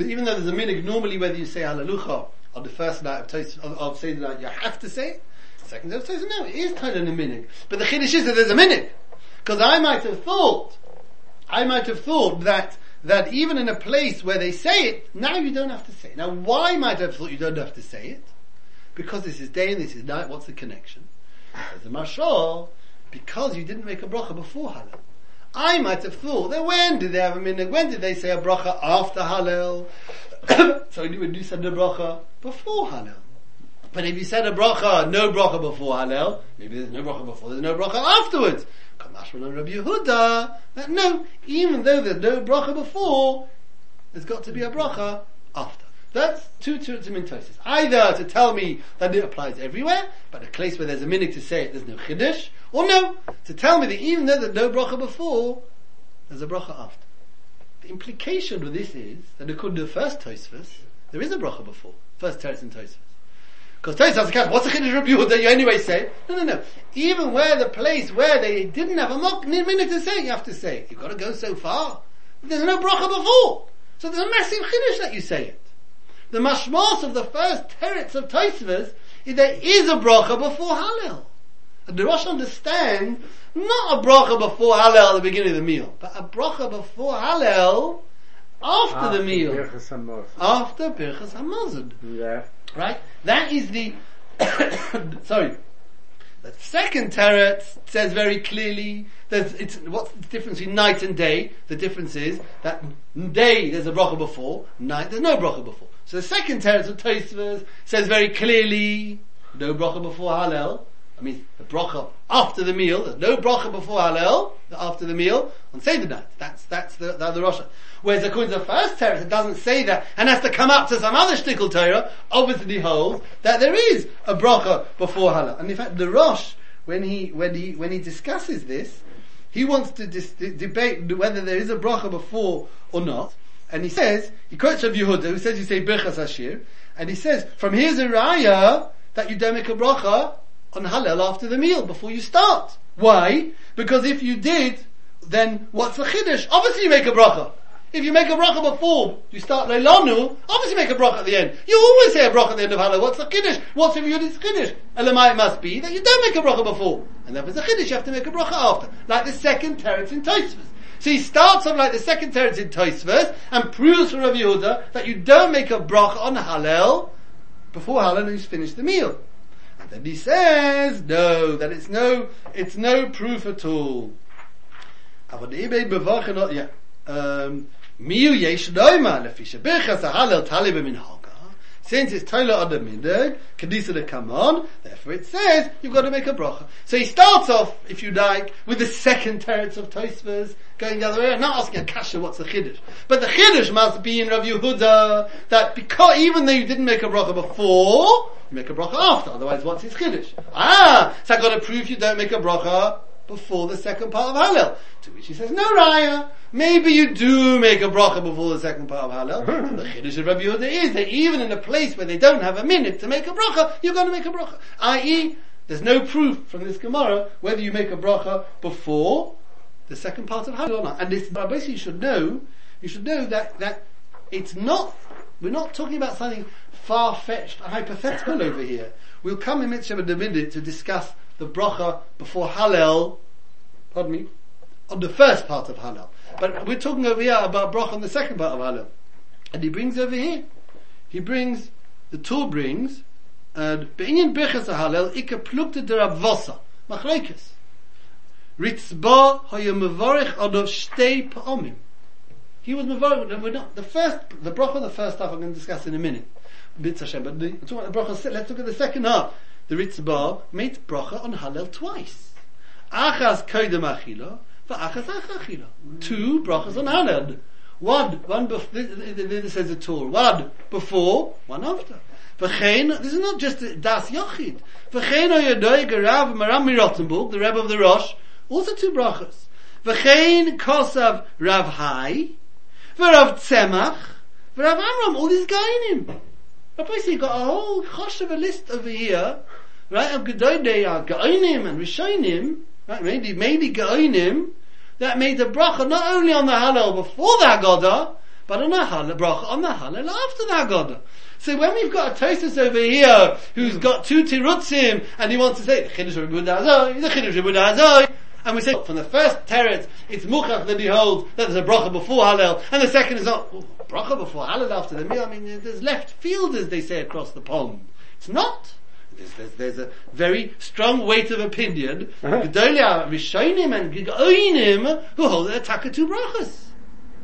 Even though there's a minhag normally whether you say Yahalalucha on the first night of Tosfos, of Seder night, you have to say it. Second of says, no, it is tied on a minhag. But the Chiddush is that there's a minhag. Because I might have thought that even in a place where they say it, now you don't have to say it. Now why might I have thought you don't have to say it? Because this is day and this is night, what's the connection? Says the Mashal, because you didn't make a bracha before Hallel. I might have thought that when did they have a minhag? When did they say a bracha after Hallel? So you would do said a bracha before Hallel. But if you said a bracha, no bracha before Hallel, maybe there's no bracha before, there's no bracha afterwards. Kamashman and Rabbi Yehuda, that no, even though there's no bracha before, there's got to be a bracha after. That's two terminosis. Either to tell me that it applies everywhere, but a place where there's a minhag to say it, there's no chiddush, or no, to tell me that even though there's no bracha before, there's a bracha after. The implication of this is that according to the first Tosfos, there is a bracha before, first teretz in Tosfos. Because Tosfos has to count, what's the Chiddush Rabbi Yehuda that you anyway say? No. Even where the place where they didn't have a minute to say, you have to say it. You've got to go so far. There's no bracha before. So there's a massive Chiddush that you say it. The mashmos of the first teretz of Tosfos is there is a bracha before Hallel. And the Rosh understand, not a bracha before Hallel at the beginning of the meal, but a bracha before Hallel after the meal. After Birchas Hamazon. Yeah. Right? That is the... The second teretz says very clearly what's the difference between night and day? The difference is that day there's a bracha before, night there's no bracha before. So the second teretz of Tosfos says very clearly no bracha before Hallel. I mean, the bracha after the meal. There's no bracha before Hallel, after the meal, on Seder night. That's the Rosh. Whereas according to the first teretz, it doesn't say that, and has to come up to some other shtickle Torah, obviously holds that there is a bracha before Hallel. And in fact, the Rosh, when he discusses this, he wants to debate whether there is a bracha before or not. And he says, he quotes Rabbi Yehuda, who says you say Birchas Hashir, and he says, from here's a raya that you don't make a bracha on Hallel after the meal, before you start. Why? Because if you did, then what's the Chiddush? Obviously you make a bracha. If you make a bracha before you start Leilanu, obviously make a bracha at the end. You always say a bracha at the end of Hallel. What's the Chiddush? What's if you did Chiddush? Elamai must be that you don't make a bracha before. And if it's a Chiddush, you have to make a bracha after. Like the second teretz in Tosfos. So he starts off like the second teretz in Tosfos and proves from Rabbi Yehuda that you don't make a bracha on Hallel before Hallel and you finish the meal. Then he says, no, that it's no proof at all. Since it's Tola Adamindog, Kedisada come on, therefore it says you've got to make a bracha. So he starts off, if you like, with the second teretz of Tosfos, going the other way around, not asking a kasha what's the chiddush. But the chiddush must be in Rav Yehuda, that because even though you didn't make a bracha before, you make a bracha after, otherwise what's his chiddush? So I've got to prove you don't make a bracha before the second part of Hallel. To which he says, no Raya, maybe you do make a bracha before the second part of Hallel. So the Chiddush of Rabbi Yehuda is that even in a place where they don't have a minute to make a bracha, you're going to make a bracha. I.e., there's no proof from this Gemara whether you make a bracha before the second part of Hallel or not. And this, basically you should know that it's not, we're not talking about something far-fetched, hypothetical over here. We'll come in a minute to discuss the bracha before Hallel, on the first part of Hallel. But we're talking over here about bracha on the second part of Hallel. And the Torah brings, Be'inyan Birchas HaHallel, Ika Plukta Derabvosa, Machlekes. Ritzba Hoya Mevorich Adov Shtei Pa'omim. He was Mevorich, the bracha on the first half I'm going to discuss in a minute. But let's look at the second half. The Ritzba made bracha on Hallel twice. Achas koydem achila, va'achas achar achila. Two brachas on Hallel. One this says a Torah. One before, one after. V'chein, this is not just das yachid. V'chein oyodoi gerav maram mirotenburg, the Rebbe of the Rosh, also two brachas. V'chein kosav Rav Hai, v'Rav Tzemach, v'Rav Amram, all these gainim. But basically you've got a whole chosh of a list over here, right, of Gedodei are Gaonim and Rishonim, right, mainly Gaonim, that made the bracha not only on the Hallel before the Haggadah, but on the bracha on the Hallel after the Haggadah. So when we've got a Tosfos over here, who's got two tirutzim, and he wants to say, the Chiddush of Rebbe Azai, and we say, from the first teretz, it's muchach that he holds that there's a bracha before Hallel, and the second is not bracha before Hallel after the meal. I mean, there's left field, as they say, across the pond. It's not. There's a very strong weight of opinion. Gedolia Rishonim and Geonim who hold that taka two brachas.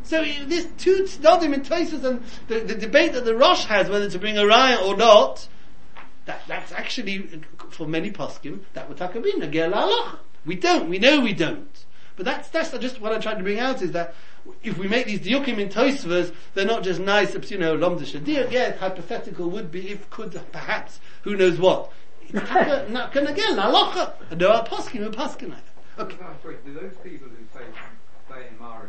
So this two tzadim and Tosfos and the debate that the Rosh has whether to bring a raya or not, that's actually for many poskim that would taka bin nagel halacha. We know we don't. But that's just what I'm trying to bring out is that if we make these diukim in Tosfos, they're not just nice, lomda shadir. Yeah, hypothetical would be if could perhaps who knows what. Not going again. Halacha. No, paskin. Okay. No, sorry. Do those people who say in Mari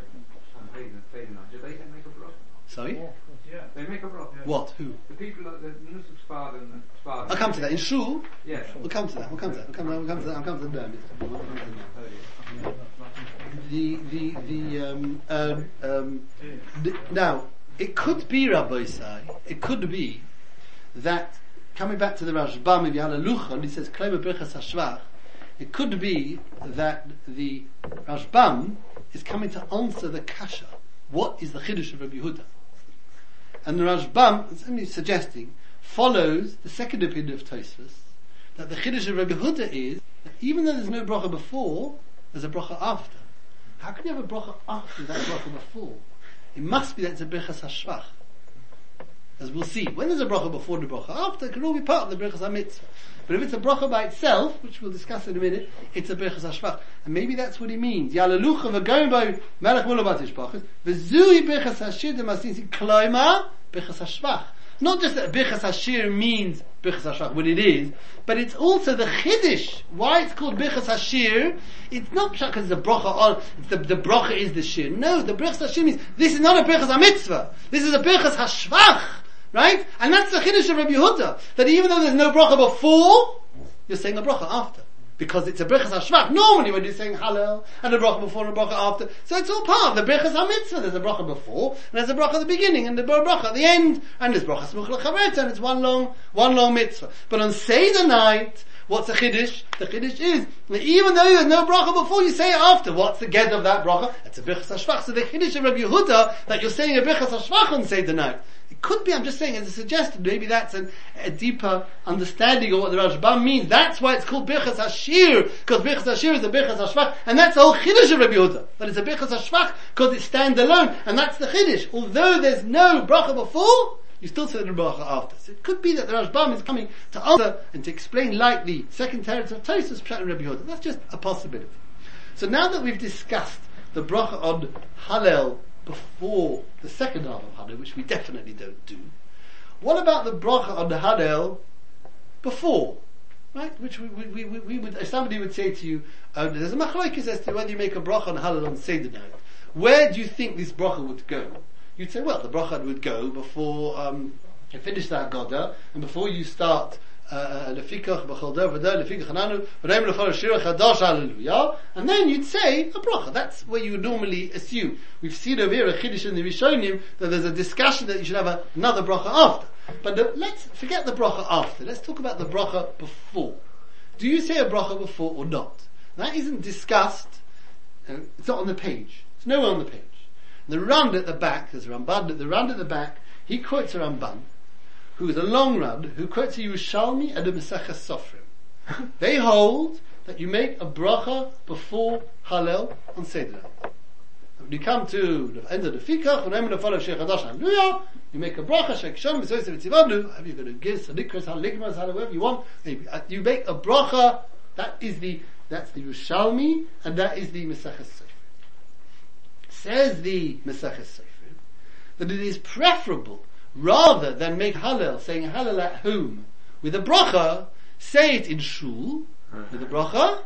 and Feidenach, do they make a bracha? Sorry. Yeah, they make a bracha. Yeah. What? Who? The people that Nusach Sfard and Sfard. I'll come to that in shul. Yeah. We'll come to that. I'll come to that. Now, it could be, Rabbi Isai, it could be that, coming back to the Rashbam, if you had a Luchon, he says, Kleima Birchas HaShvach, it could be that the Rashbam is coming to answer the Kasha. What is the Chiddush of Rabbi Yehuda? And the Rashbam, it's only suggesting, follows the second opinion of Tosfos, that the Chiddush of Rabbi Yehuda is, that even though there's no bracha before, there's a bracha after. How can you have a bracha after that bracha before? It must be that it's a birchas hashvach. As we'll see, when there's a bracha before and a bracha after, it can all be part of the birchas hamitzvah. But if it's a bracha by itself, which we'll discuss in a minute, it's a birchas hashvach. And maybe that's what he means. Yalalucha v'goimbo melech mulabatich brachas v'zui birchas hashir demasinsi kloima birchas hashvach. Not just that birchas hashir means birchas hashvach, what it is, but it's also the chiddush. Why it's called birchas hashir? It's not because the bracha on the bracha is the shir. No, the birchas hashir means this is not a birchas hamitzvah. This is a birchas hashvach, right? And that's the chiddush of Rabbi Yehuda. That even though there's no bracha before, you're saying a bracha after because it's a birchas hashvach. Normally, when you're saying Hallel and a bracha before and a bracha after, so it's all part of the birchas hamitzvah. There's a bracha before and there's a bracha at the beginning and the bracha at the end and there's bracha smuch l'chaveta and it's one long mitzvah. But on Seder night, what's the chiddush? The chiddush is that even though there's no bracha before, you say it after. What's the get of that bracha? It's a birchas hashvach. So the chiddush of Rabbi Yehuda that you're saying a birchas hashvach on Seder night. It could be, I'm just saying, as I suggested, maybe that's a deeper understanding of what the Rashbam means. That's why it's called birchas hashir, because birchas hashir is a birchas hashvach, and that's the whole chiddush of Rabbi Yehuda. That it's a birchas hashvach because it stands alone, and that's the chiddush. Although there's no bracha before, you still say the bracha after. So it could be that the Rashbam is coming to answer and to explain like the second teretz of Tosfos Pshat and Rabbi Yehuda. That's just a possibility. So now that we've discussed the bracha on Hallel before the second half of Hallel, which we definitely don't do, what about the bracha on the Hallel before? Right? Which we would, if somebody would say to you, there's a machlokes as to whether you make a bracha on Hallel on Seder night. Where do you think this bracha would go? You'd say, well, the bracha would go before you finish that Haggadah and before you start Lefikach b'cholder v'der lefikach hananu v'reim l'chol shira chadash hallelujah, and then you'd say a bracha. That's where you would normally assume. We've seen over here a Chiddush in the Rishonim that there's a discussion that you should have another bracha after. But let's forget the bracha after. Let's talk about the bracha before. Do you say a bracha before or not? That isn't discussed. It's not on the page. It's nowhere on the page. The Rand at the back, there's Ramban, but the Rand at the back, he quotes a Ramban, who is a long Rand, who quotes a Yerushalmi and a Maseches Sofrim. They hold that you make a bracha before Hallel on Seder. When you come to the end of the Fikach, when I'm going to follow Sheikh Hadash Hallelujah, you make a bracha, Sheikh Shon, Mesosev Tzivadu, however you're going to give, Salikras, Haligmas, however you want, you make a bracha, that's the Yerushalmi, and that is the Maseches Sofrim. Says the Maseches Sofrim that it is preferable, rather than make Hallel, saying Hallel at home with a bracha, say it in shul with a bracha,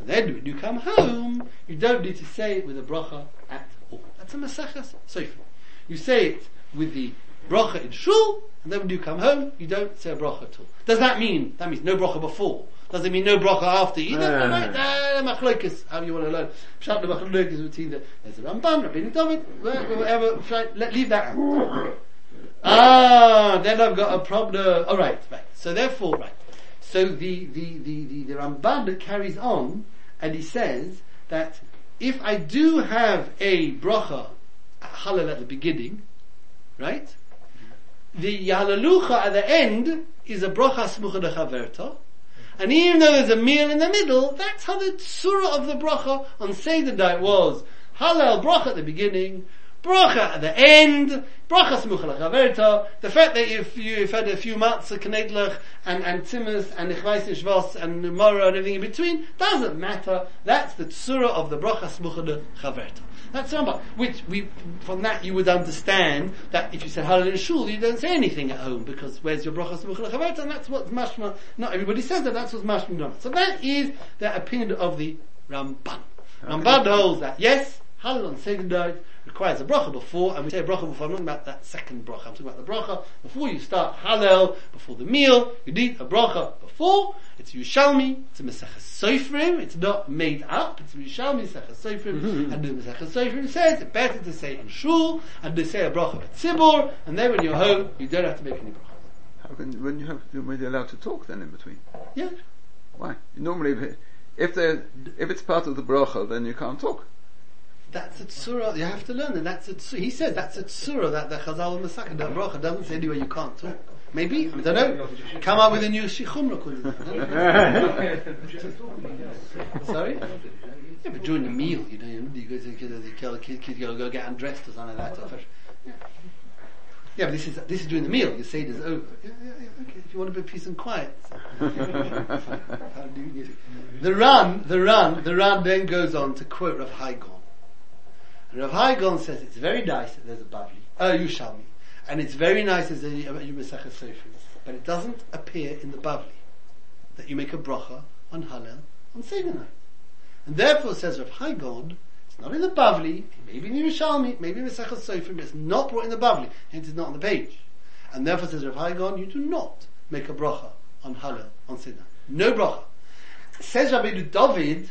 and then when you come home you don't need to say it with a bracha at all. That's a Maseches Sofrim. You say it with the bracha in shul, and then when you come home you don't say a bracha at all. Does that mean, that means no bracha before? Does it mean no bracha after either? Machlokes, how you want to learn. Pshat the machlokes would either there's a Ramban, Rabbeinu David, whatever. Leave that out. Then I've got a problem. All right. So therefore, right. So the Ramban carries on, and he says that if I do have a bracha Hallel at the beginning, right, the Halelucha at the end is a bracha smucha dechaverta. And even though there's a meal in the middle, that's how the surah of the bracha on Seder night was. Hallel bracha at the beginning, bracha at the end, bracha smucha lechaverta. The fact that if you've had a few matzah, knedlach, and timas, and nechvais nishvas, and nemara, and everything in between, doesn't matter. That's the surah of the bracha smucha lechaverta. That's something which from that you would understand that if you say Hallel in shul, you don't say anything at home, because where's your bracha smucha lechaverta? And that's what's mashma. Not everybody says that. That's what's mashma. So that is the opinion of the Ramban. Okay. Ramban holds that yes, Hallel on Seder night requires a bracha before, and we say a bracha before. I'm talking about that second bracha. I'm talking about the bracha before you start Hallel, before the meal. You need a bracha before. It's Yerushalmi, it's a Maseches Sofrim, it's not made up, it's Yerushalmi, Maseches Sofrim, and the Maseches Sofrim says it's better to say in shul, and to say a bracha at Tzibor, and then when you're home, you don't have to make any bracha. When you're allowed to talk then in between? Yeah. Why? Normally, if it's part of the bracha, then you can't talk. That's a tzura, you have to learn, and that's a tzura. He said that's a tzura, that the Chazal Masaka, that bracha doesn't say anywhere you can't talk. Maybe, I don't know, come up with a new shichumra. Sorry? Yeah, but during the meal, the kids go get undressed or something like that. Yeah, but this is during the meal, your seder's over. Yeah, okay, if you want a bit of peace and quiet. The Ran then goes on to quote Rav Haigon. And Rav Haigon says it's very nice that there's a Bavli, Yerushalmi, and it's very nice as a Maseches Sofrim, but it doesn't appear in the Bavli that you make a bracha on Hallel on Seder night. And therefore, says Rav Haigon, it's not in the Bavli, maybe in Yerushalmi, maybe Maseches Sofrim, but it's not brought in the Bavli, hence it's not on the page. And therefore, says Rav Haigon, you do not make a bracha on Hallel on Seder night. No bracha. Says Rabbeinu David,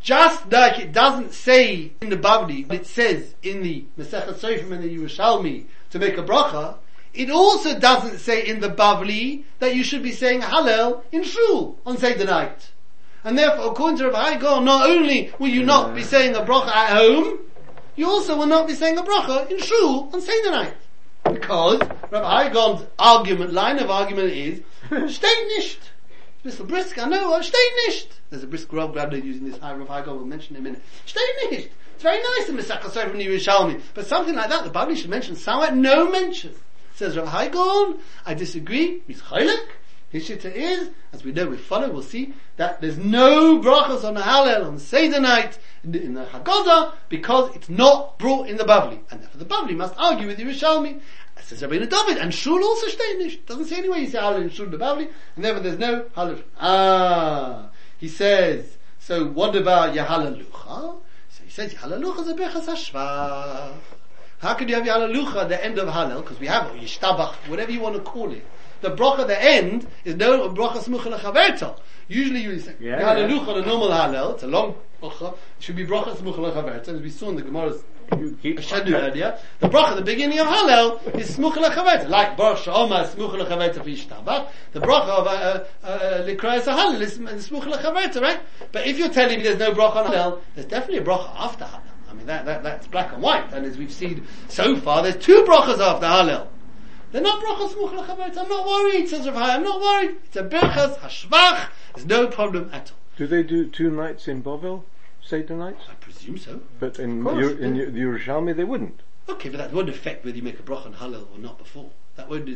just like it doesn't say in the Bavli, but it says in the Maseches Sofrim and the Yerushalmi to make a bracha, it also doesn't say in the Bavli that you should be saying Hallel in shul on Seder night. And therefore, according to Rav Haigon, not only will you not be saying a bracha at home, you also will not be saying a bracha in shul on Seder night. Because Rav Haigon's line of argument is, steht nicht. Mr. Brisk, I know, steht nicht. There's a Brisk Rav Gradner using this high Rav Haigon, we'll mention him in a minute. Steht nicht. It's very nice in Maseches Sofrim and Yerushalmi, but something like that, the Bavli should mention somewhere, no mention. Says Rav Haigon, I disagree, he's Cholek. His shitta is, as we know, we follow, we'll see, that there's no brachas on the Hallel, on Seder night, in the Haggadah, because it's not brought in the Bavli. And therefore the Bavli must argue with Yerushalmi. It says Rabbeinu David, and Shul also Shteinish. It doesn't say anywhere you say Hallel and Shul the Bavli, and therefore there's no Hallel. He says, so what about Yahalalucha? So he says, Yahalalucha is a Bechas HaShvach. How could you have Yahalalucha at the end of Hallel? Because we have, or Yishtabach, whatever you want to call it. The bracha at the end is no bracha smucha lechaverta. Usually you say halalucha on a normal halal. It's a long bracha. It should be bracha smucha lechaverta, as we saw in the Gemara's Shadu earlier. The bracha at the beginning of halal is smucha lechaverta, like bar shama smucha lechaverta v'ishtabach. The bracha of likrayas halal is smucha lechaverta, right? But if you're telling me there's no bracha on halal, there's definitely a bracha after halal. I mean that's black and white. And as we've seen so far, there's two brachas after halal. They're not brachas muchla chavetz. I'm not worried, says Rav Hai. I'm not worried. It's a berchas hashvach. There's no problem at all. Do they do two nights in Bovel, Seder nights? I presume so. But in the Yerushalmi they wouldn't. Okay, but that won't affect whether you make a bracha on Hallel or not before. Surely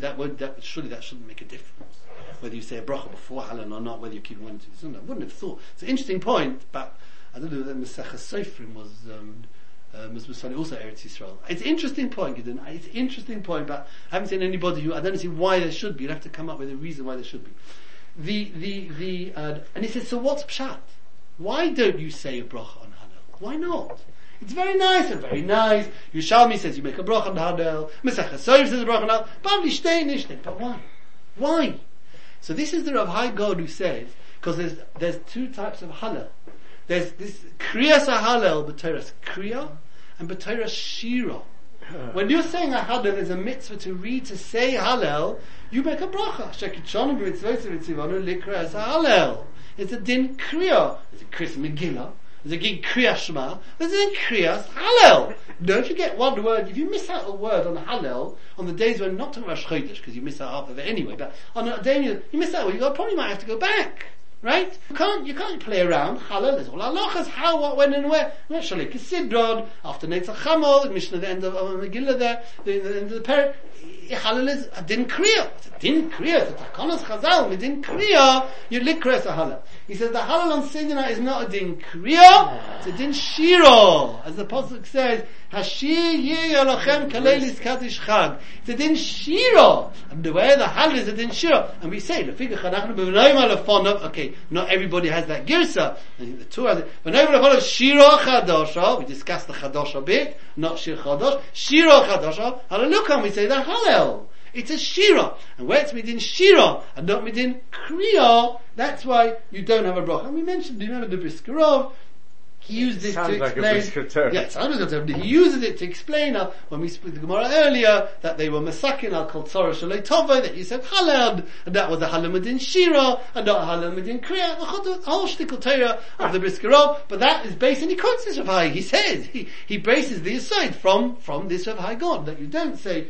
that shouldn't make a difference. Whether you say a bracha before Hallel or not, whether you keep one to the Sunday. I wouldn't have thought. It's an interesting point, but I don't know that Masechas Sofrim was... also Eretz Yisrael. It's an interesting point, Gideon. It's an interesting point, but I haven't seen anybody who, I don't see why there should be. You'll have to come up with a reason why there should be. And he says, so what's pshat? Why don't you say a bracha on Hallel? Why not? It's very nice. Yerushalmi says you make a bracha on Hallel. Masechas Sofrim says a bracha on Hallel. Bavli Shteinish. But why? Why? So this is the Rav Haigon who says, because there's two types of Hallel. There's this Kriyas HaHallel, B'Torah's Kriya, and B'Torah's Shira. When you're saying a Hallel, there's a mitzvah to read, to say Hallel, you make a bracha. Shekichon b'mitzvot v'tzivonu likriyas HaHallel. It's a din Kriya. There's a Kriyas Megillah. There's a din Kriya Shema. There's a din Kriyas Hallel. Don't forget one word. If you miss out a word on Hallel, on the days when not on Rosh Chodesh, because you miss out half of it anyway, but on a day you miss out, you probably might have to go back. Right? You can't play around. Halal is all halachas. How, what, when, and where. Shalei Kisidron, after Netzach Hamol, Mishnah at the end of Megillah there, the end of the parrot. Halal is a din kriya. It's a din kriya. It's a takonos chazal. With din kriya, you likres a halal. He says the halal on Seder night is not a din kriya, it's a din shiro. As the pasuk says, Hashir yeh yolachem kaleil iskatish chag. It's a din shiro. And the way the halal is a din shiro. And we say, Lefika chanachnu b'v'noim alafonov, okay, not everybody has that girsa. I think the two has it. But now we're going to follow Shiro Chadosha. We discussed the Chadosha bit, not Shir Chadosh. Shiro Chadosha. Hallelujah, we say the Hallel. It's a Shiro. And where it's within Shiro and not within Kriya, that's why you don't have a bracha. And we mentioned, do you remember the Briskerov? He used this to explain. He uses it to explain when we spoke the Gemara earlier that they were masakin al kol tzorah shalei tova, that he said halal, and that was a halal medin shira and not a halal medin kriya. The whole shtikl Torah of the Briskerov, but that is based on the concept of High. He says he braces the aside from this of High God that you don't say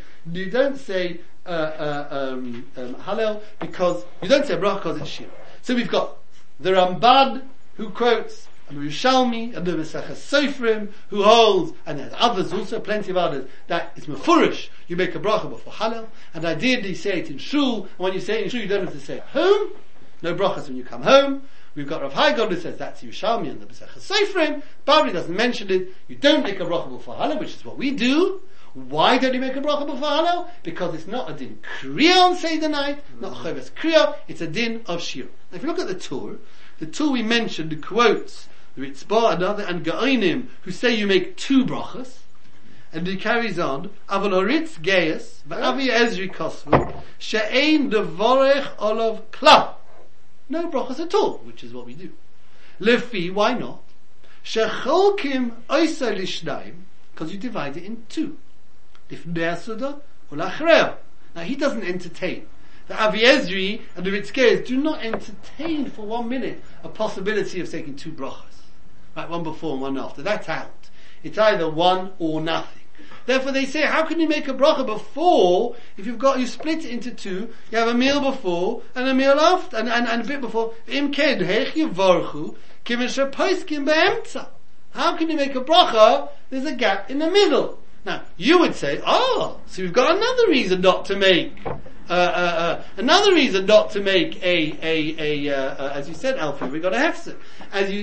halal because you don't say brach because it's shira. So we've got the Rambad who quotes. And the Yerushalmi, and the Masechas Sofrim, who holds, and there's others also, plenty of others, that it's mefurish. You make a bracha before Hallel, and ideally say it in Shul, and when you say it in Shul, you don't have to say it at home. No brachas when you come home. We've got Rav Haigon who says that's Yerushalmi and the Masechas Sofrim. Bavli doesn't mention it. You don't make a bracha before Hallel, which is what we do. Why don't you make a bracha before Hallel? Because it's not a din kriya on Seder night, not Chayvas kriya, it's a din of Shir. Now if you look at the tour we mentioned, the quotes, Ritzbah and Gaonim who say you make two brachas, and he carries on. Avaloritz Gaius, but Avi Ezri Kosvu she'ein devorech olav klal. No brachas at all, which is what we do. Lefi, why not? Shecholkim oisa lishnayim, because you divide it in two. Lifnei hasuda ulachreya. Now he doesn't entertain. The Avi Ezri and the Ritzbah Gaius do not entertain for 1 minute a possibility of taking two brachas. Right, one before and one after. That's out. It's either one or nothing. Therefore they say, how can you make a bracha before if you split it into two, you have a meal before and a meal after and a bit before. How can you make a bracha? There's a gap in the middle. Now, you would say, so we've got another reason not to make as you said, Alfie, we've got a hefsek.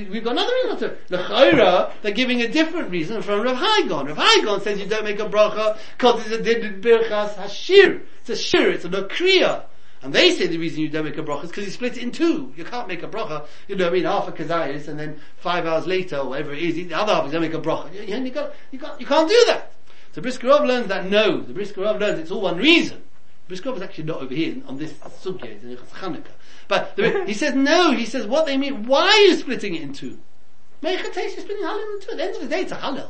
We've got another reason not to. The Chaira, they're giving a different reason from Rav Haigon. Rav Haigon says you don't make a bracha because it's a din birchas hashir. It's a shir, it's a kriya. And they say the reason you don't make a bracha is because you split it in two. You can't make a bracha, half a kazayis, and then 5 hours later, or whatever it is, the other half is going to make a bracha. You can't do that. So Brisker Rav learns that the Brisker Rav learns it's all one reason. Brisker Rav is actually not over here on this sugya, it's in Chanukah. But he says he says what they mean, why are you splitting it in two? You're splitting halal in two. At the end of the day, it's a halal.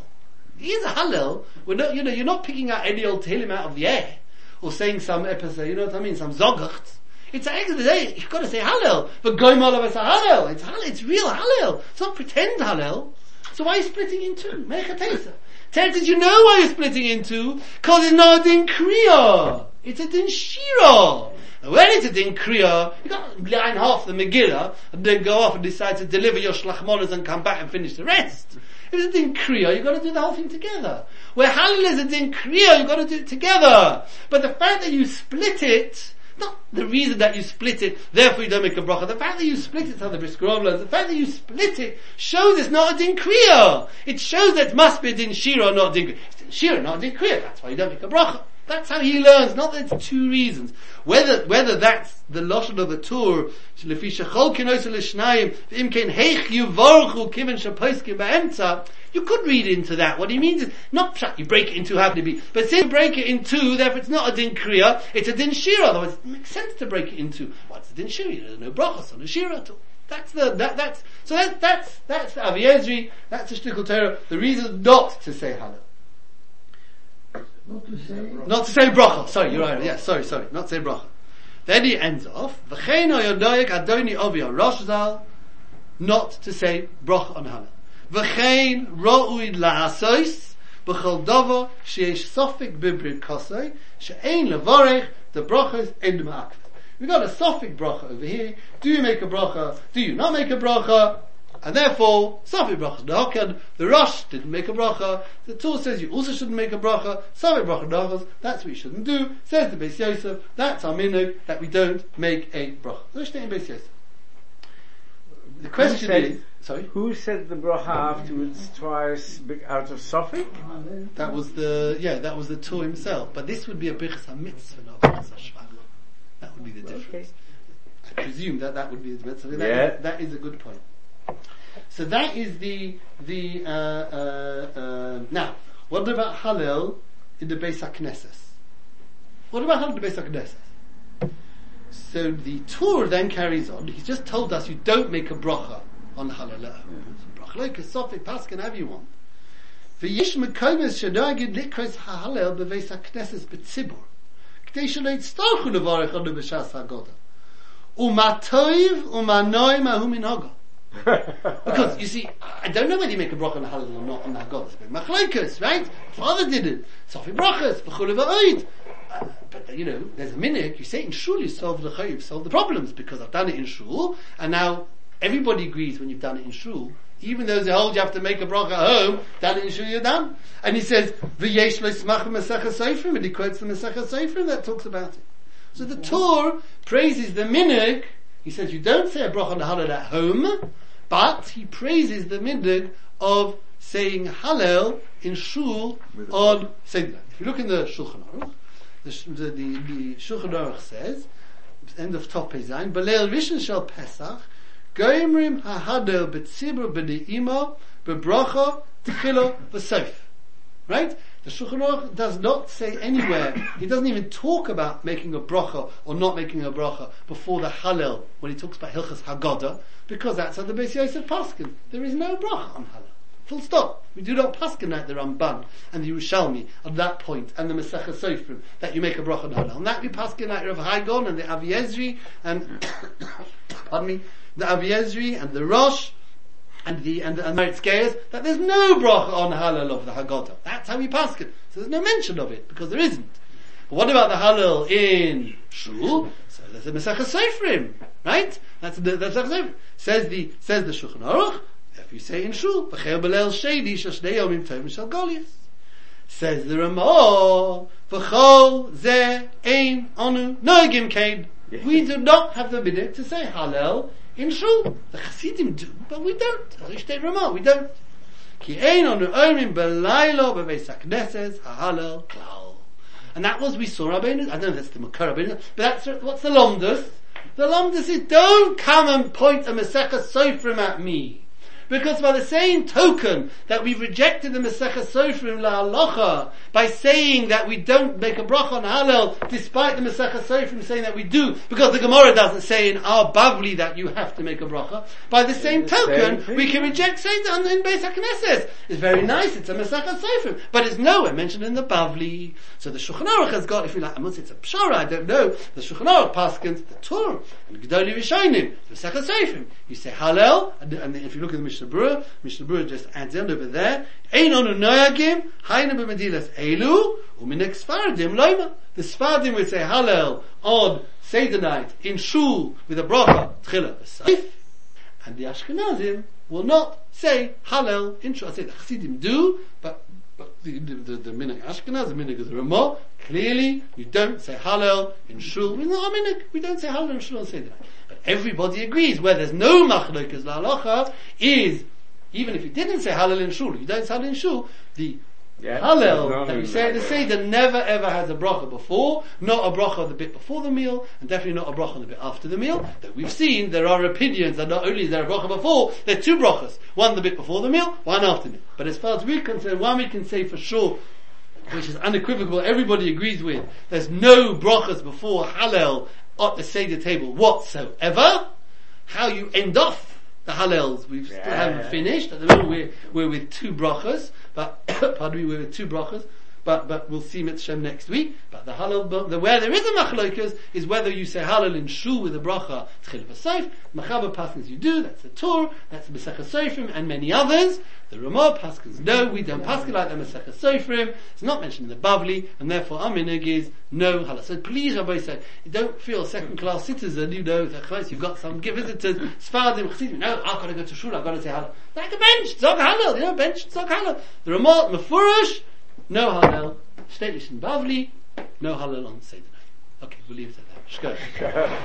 It is a halal. You're not picking out any old tehillim out of the air, or saying some episode, some zogacht. It's at the end of the day, you've got to say halal, but goymal of us are halal. It's halal, it's real halal. It's not pretend halal. So why are you splitting in two? Mechatesa. Ted, did you know why you're splitting in two? Because it's not a din kriya. It's a din shira. And when it's a din kriya, you can't line half the Megillah and then go off and decide to deliver your shlachmonas and come back and finish the rest. If it's a din kriya, you've got to do the whole thing together. Where halal is a din kriya, you've got to do it together. But the fact that you split it, not the reason that you split it, therefore you don't make a bracha. The fact that you split it, the fact that you split it shows it's not a din kriya. It shows that it must be a din shira, not a din kriya. It's din shira, not a din kriya. That's why you don't make a bracha. That's how he learns, not that it's two reasons. Whether that's the lashon of the Torah, you could read into that. What he means is, not pshat, you break it in two, how can it be? But since you break it in two, therefore it's not a din kriya, it's a din shira. Otherwise it makes sense to break it in two. What's a din shira? There's no brachas on a shira at all. That's the Aviezri, that's the Shtikl Torah, the reason not to say halal. Not to say bracha. Sorry, you're right. Yeah, sorry. Not to say bracha. Then he ends off. Not to say bracha on halal. V'chein ro'uid la'asos b'chol dover she'esh sofik bibrid kosei she'ein levorech the brachas end ma'akveh. We've got a sofik bracha over here. Do you make a bracha? Do you not make a bracha? And therefore, Safi Bracha Da'okan, the Rosh didn't make a bracha, the Torah says you also shouldn't make a bracha, Safi Bracha Da'okan, that's what you shouldn't do, says the Beis Yosef, that's our minhag, that we don't make a bracha. The question is, who said the bracha afterwards twice out of Safik? That was the Torah himself, but this would be a Birchas HaMitzvah, not Birchas HaShvach. That would be the difference. Okay. I presume that would be the difference. That is a good point. So that is the now, what about halal in the Beis HaKnesses? So the Torah then carries on. He's just told us you don't make a bracha on halal. Bracha, sofik, paskin, however you want. V'yish mekomes shadagid likros halal b'Beis HaKnesses b'tzibur. K'dei shelo yitztorchu levarech onu b'shas hagodah. U'matoiv u'manoi mahumin hagodah. Because, you see, I don't know whether you make a bracha on halal or not on Hagodah. It's a bit machlokes, right? Father did it. Sofi brachas, b'chul v'oid. But, there's a minhag. You say in shul, you solve the chayyub, solve the problems, because I've done it in shul, and now everybody agrees when you've done it in shul, even those who hold you have to make a bracha at home, done it in shul, you're done. And he says, v'yesh lo smach mesechah sofrim, and he quotes the mesechah sofrim that talks about it. So the Torah praises the minhag. He says, you don't say a bracha on halal at home, but he praises the minhag of saying halal in shul on Seder. If you look in the Shulchan Aruch, the Shulchan Aruch says, end of top design, B'leil Rishon shel Pesach, Goimrim ha'hadel b'tzibur b'ne'ima b'bracha t'chilo v'sof. Right? The Shulchan Aruch does not say anywhere, he doesn't even talk about making a bracha or not making a bracha before the halal, when he talks about Hilchas Haggadah, because that's how the Beis Yosef paskin. There is no bracha on halal. Full stop. We do not paskin like the Ramban and the Yerushalmi at that point, and the Masechah Sofrim, that you make a bracha on halal. And that we paskin like Rav Haigon and the Aviezri and, the Aviezri and the Rosh, and the Maritzgeus, that there's no bracha on halal of the Haggadah. That's how we pass it. So there's no mention of it, because there isn't. But what about the halal in shul? So there's a Masechah Sofrim, right? That's Masechah Sofrim. Says the Shulchan Aruch, if you say in shul, b'chel b'leil sheni shel shnei yomim tovim shel Goliath. Says the Ramah, v'chol ze ein anu noegim kein. We do not have the minute to say Hallel in Shul. The Chassidim do, but we don't. We don't. Ki ein anu oimim b'laylo b'beis hakneses ha'hallel klal. And that was, we saw Rabbeinu, I don't know if that's the Makar Rabbeinu, but that's, what's the Lomdus? The Lomdus is, don't come and point a Masechah Sofrim at me. Because by the same token that we've rejected the Masechah Sofrim la'alocha by saying that we don't make a bracha on Hallel, despite the Masechah Sofrim saying that we do, because the Gemara doesn't say in our Bavli that you have to make a bracha. By the same token, we can reject saying that in Beis HaKnesses. It's very nice, it's a Masechah Sofrim, but it's nowhere mentioned in the Bavli. So the Shulchan Aruch has got, if you like, I must say it's a pshara, I don't know, the Shulchan Aruch paskins the Torah and Gedolei Rishonim, the Masechah Sofrim. You say Hallel, and if you look at the Mishnah Berurah just adds in over there. The Sfardim would say Hallel on Seder night in Shul with a bracha Tchila B'Sayf, and the Ashkenazim will not say Hallel in Shul. I say the Chassidim do, but the Minhag Ashkenaz, the Minhag of the Ramah, clearly you don't say Hallel in Shul. We're not a Minhag. We don't say Hallel in Shul on Seder night. Everybody agrees where there's no machlokas la'alocha is, even if you didn't say Hallel in Shul, you don't say Hallel in Shul, the Hallel that you say in the Seder never ever has a bracha before, not a bracha the bit before the meal, and definitely not a bracha the bit after the meal. That we've seen, there are opinions that not only is there a bracha before, there are two brachas, one the bit before the meal, one after the meal. But as far as we're concerned, one we can say for sure, which is unequivocal, everybody agrees with, there's no brachas before Hallel at the Seder table whatsoever. How you end off the Hallels, we still haven't finished. At the moment we're with two brachas, but we're with two brachas, but we'll see Mitzvah next week. But the Hallel, where there is a machlokas is whether you say Hallel in Shul with a bracha Tchila B'Sayf, Machaba Paskins you do, that's the Torah, that's the Masechah Sofrim and many others. The Ramah Paskins no, we don't paskin like the Masechah Sofrim. It's not mentioned in the Bavli, and therefore our minhag is no Hallel. So please, Rabbi said, don't feel second class citizen, you know, you've got some visitors, Sfardim, Chassidim, no, I've got to go to Shul, I've got to say Hallel. Like a bench, Zog Hallel, bench, Zog Hallel. The Ramah, Mefurish, no Hallel, Shtelish and Bavli, no Hallel on Seder night. Okay, we'll leave it at that. Shkosh.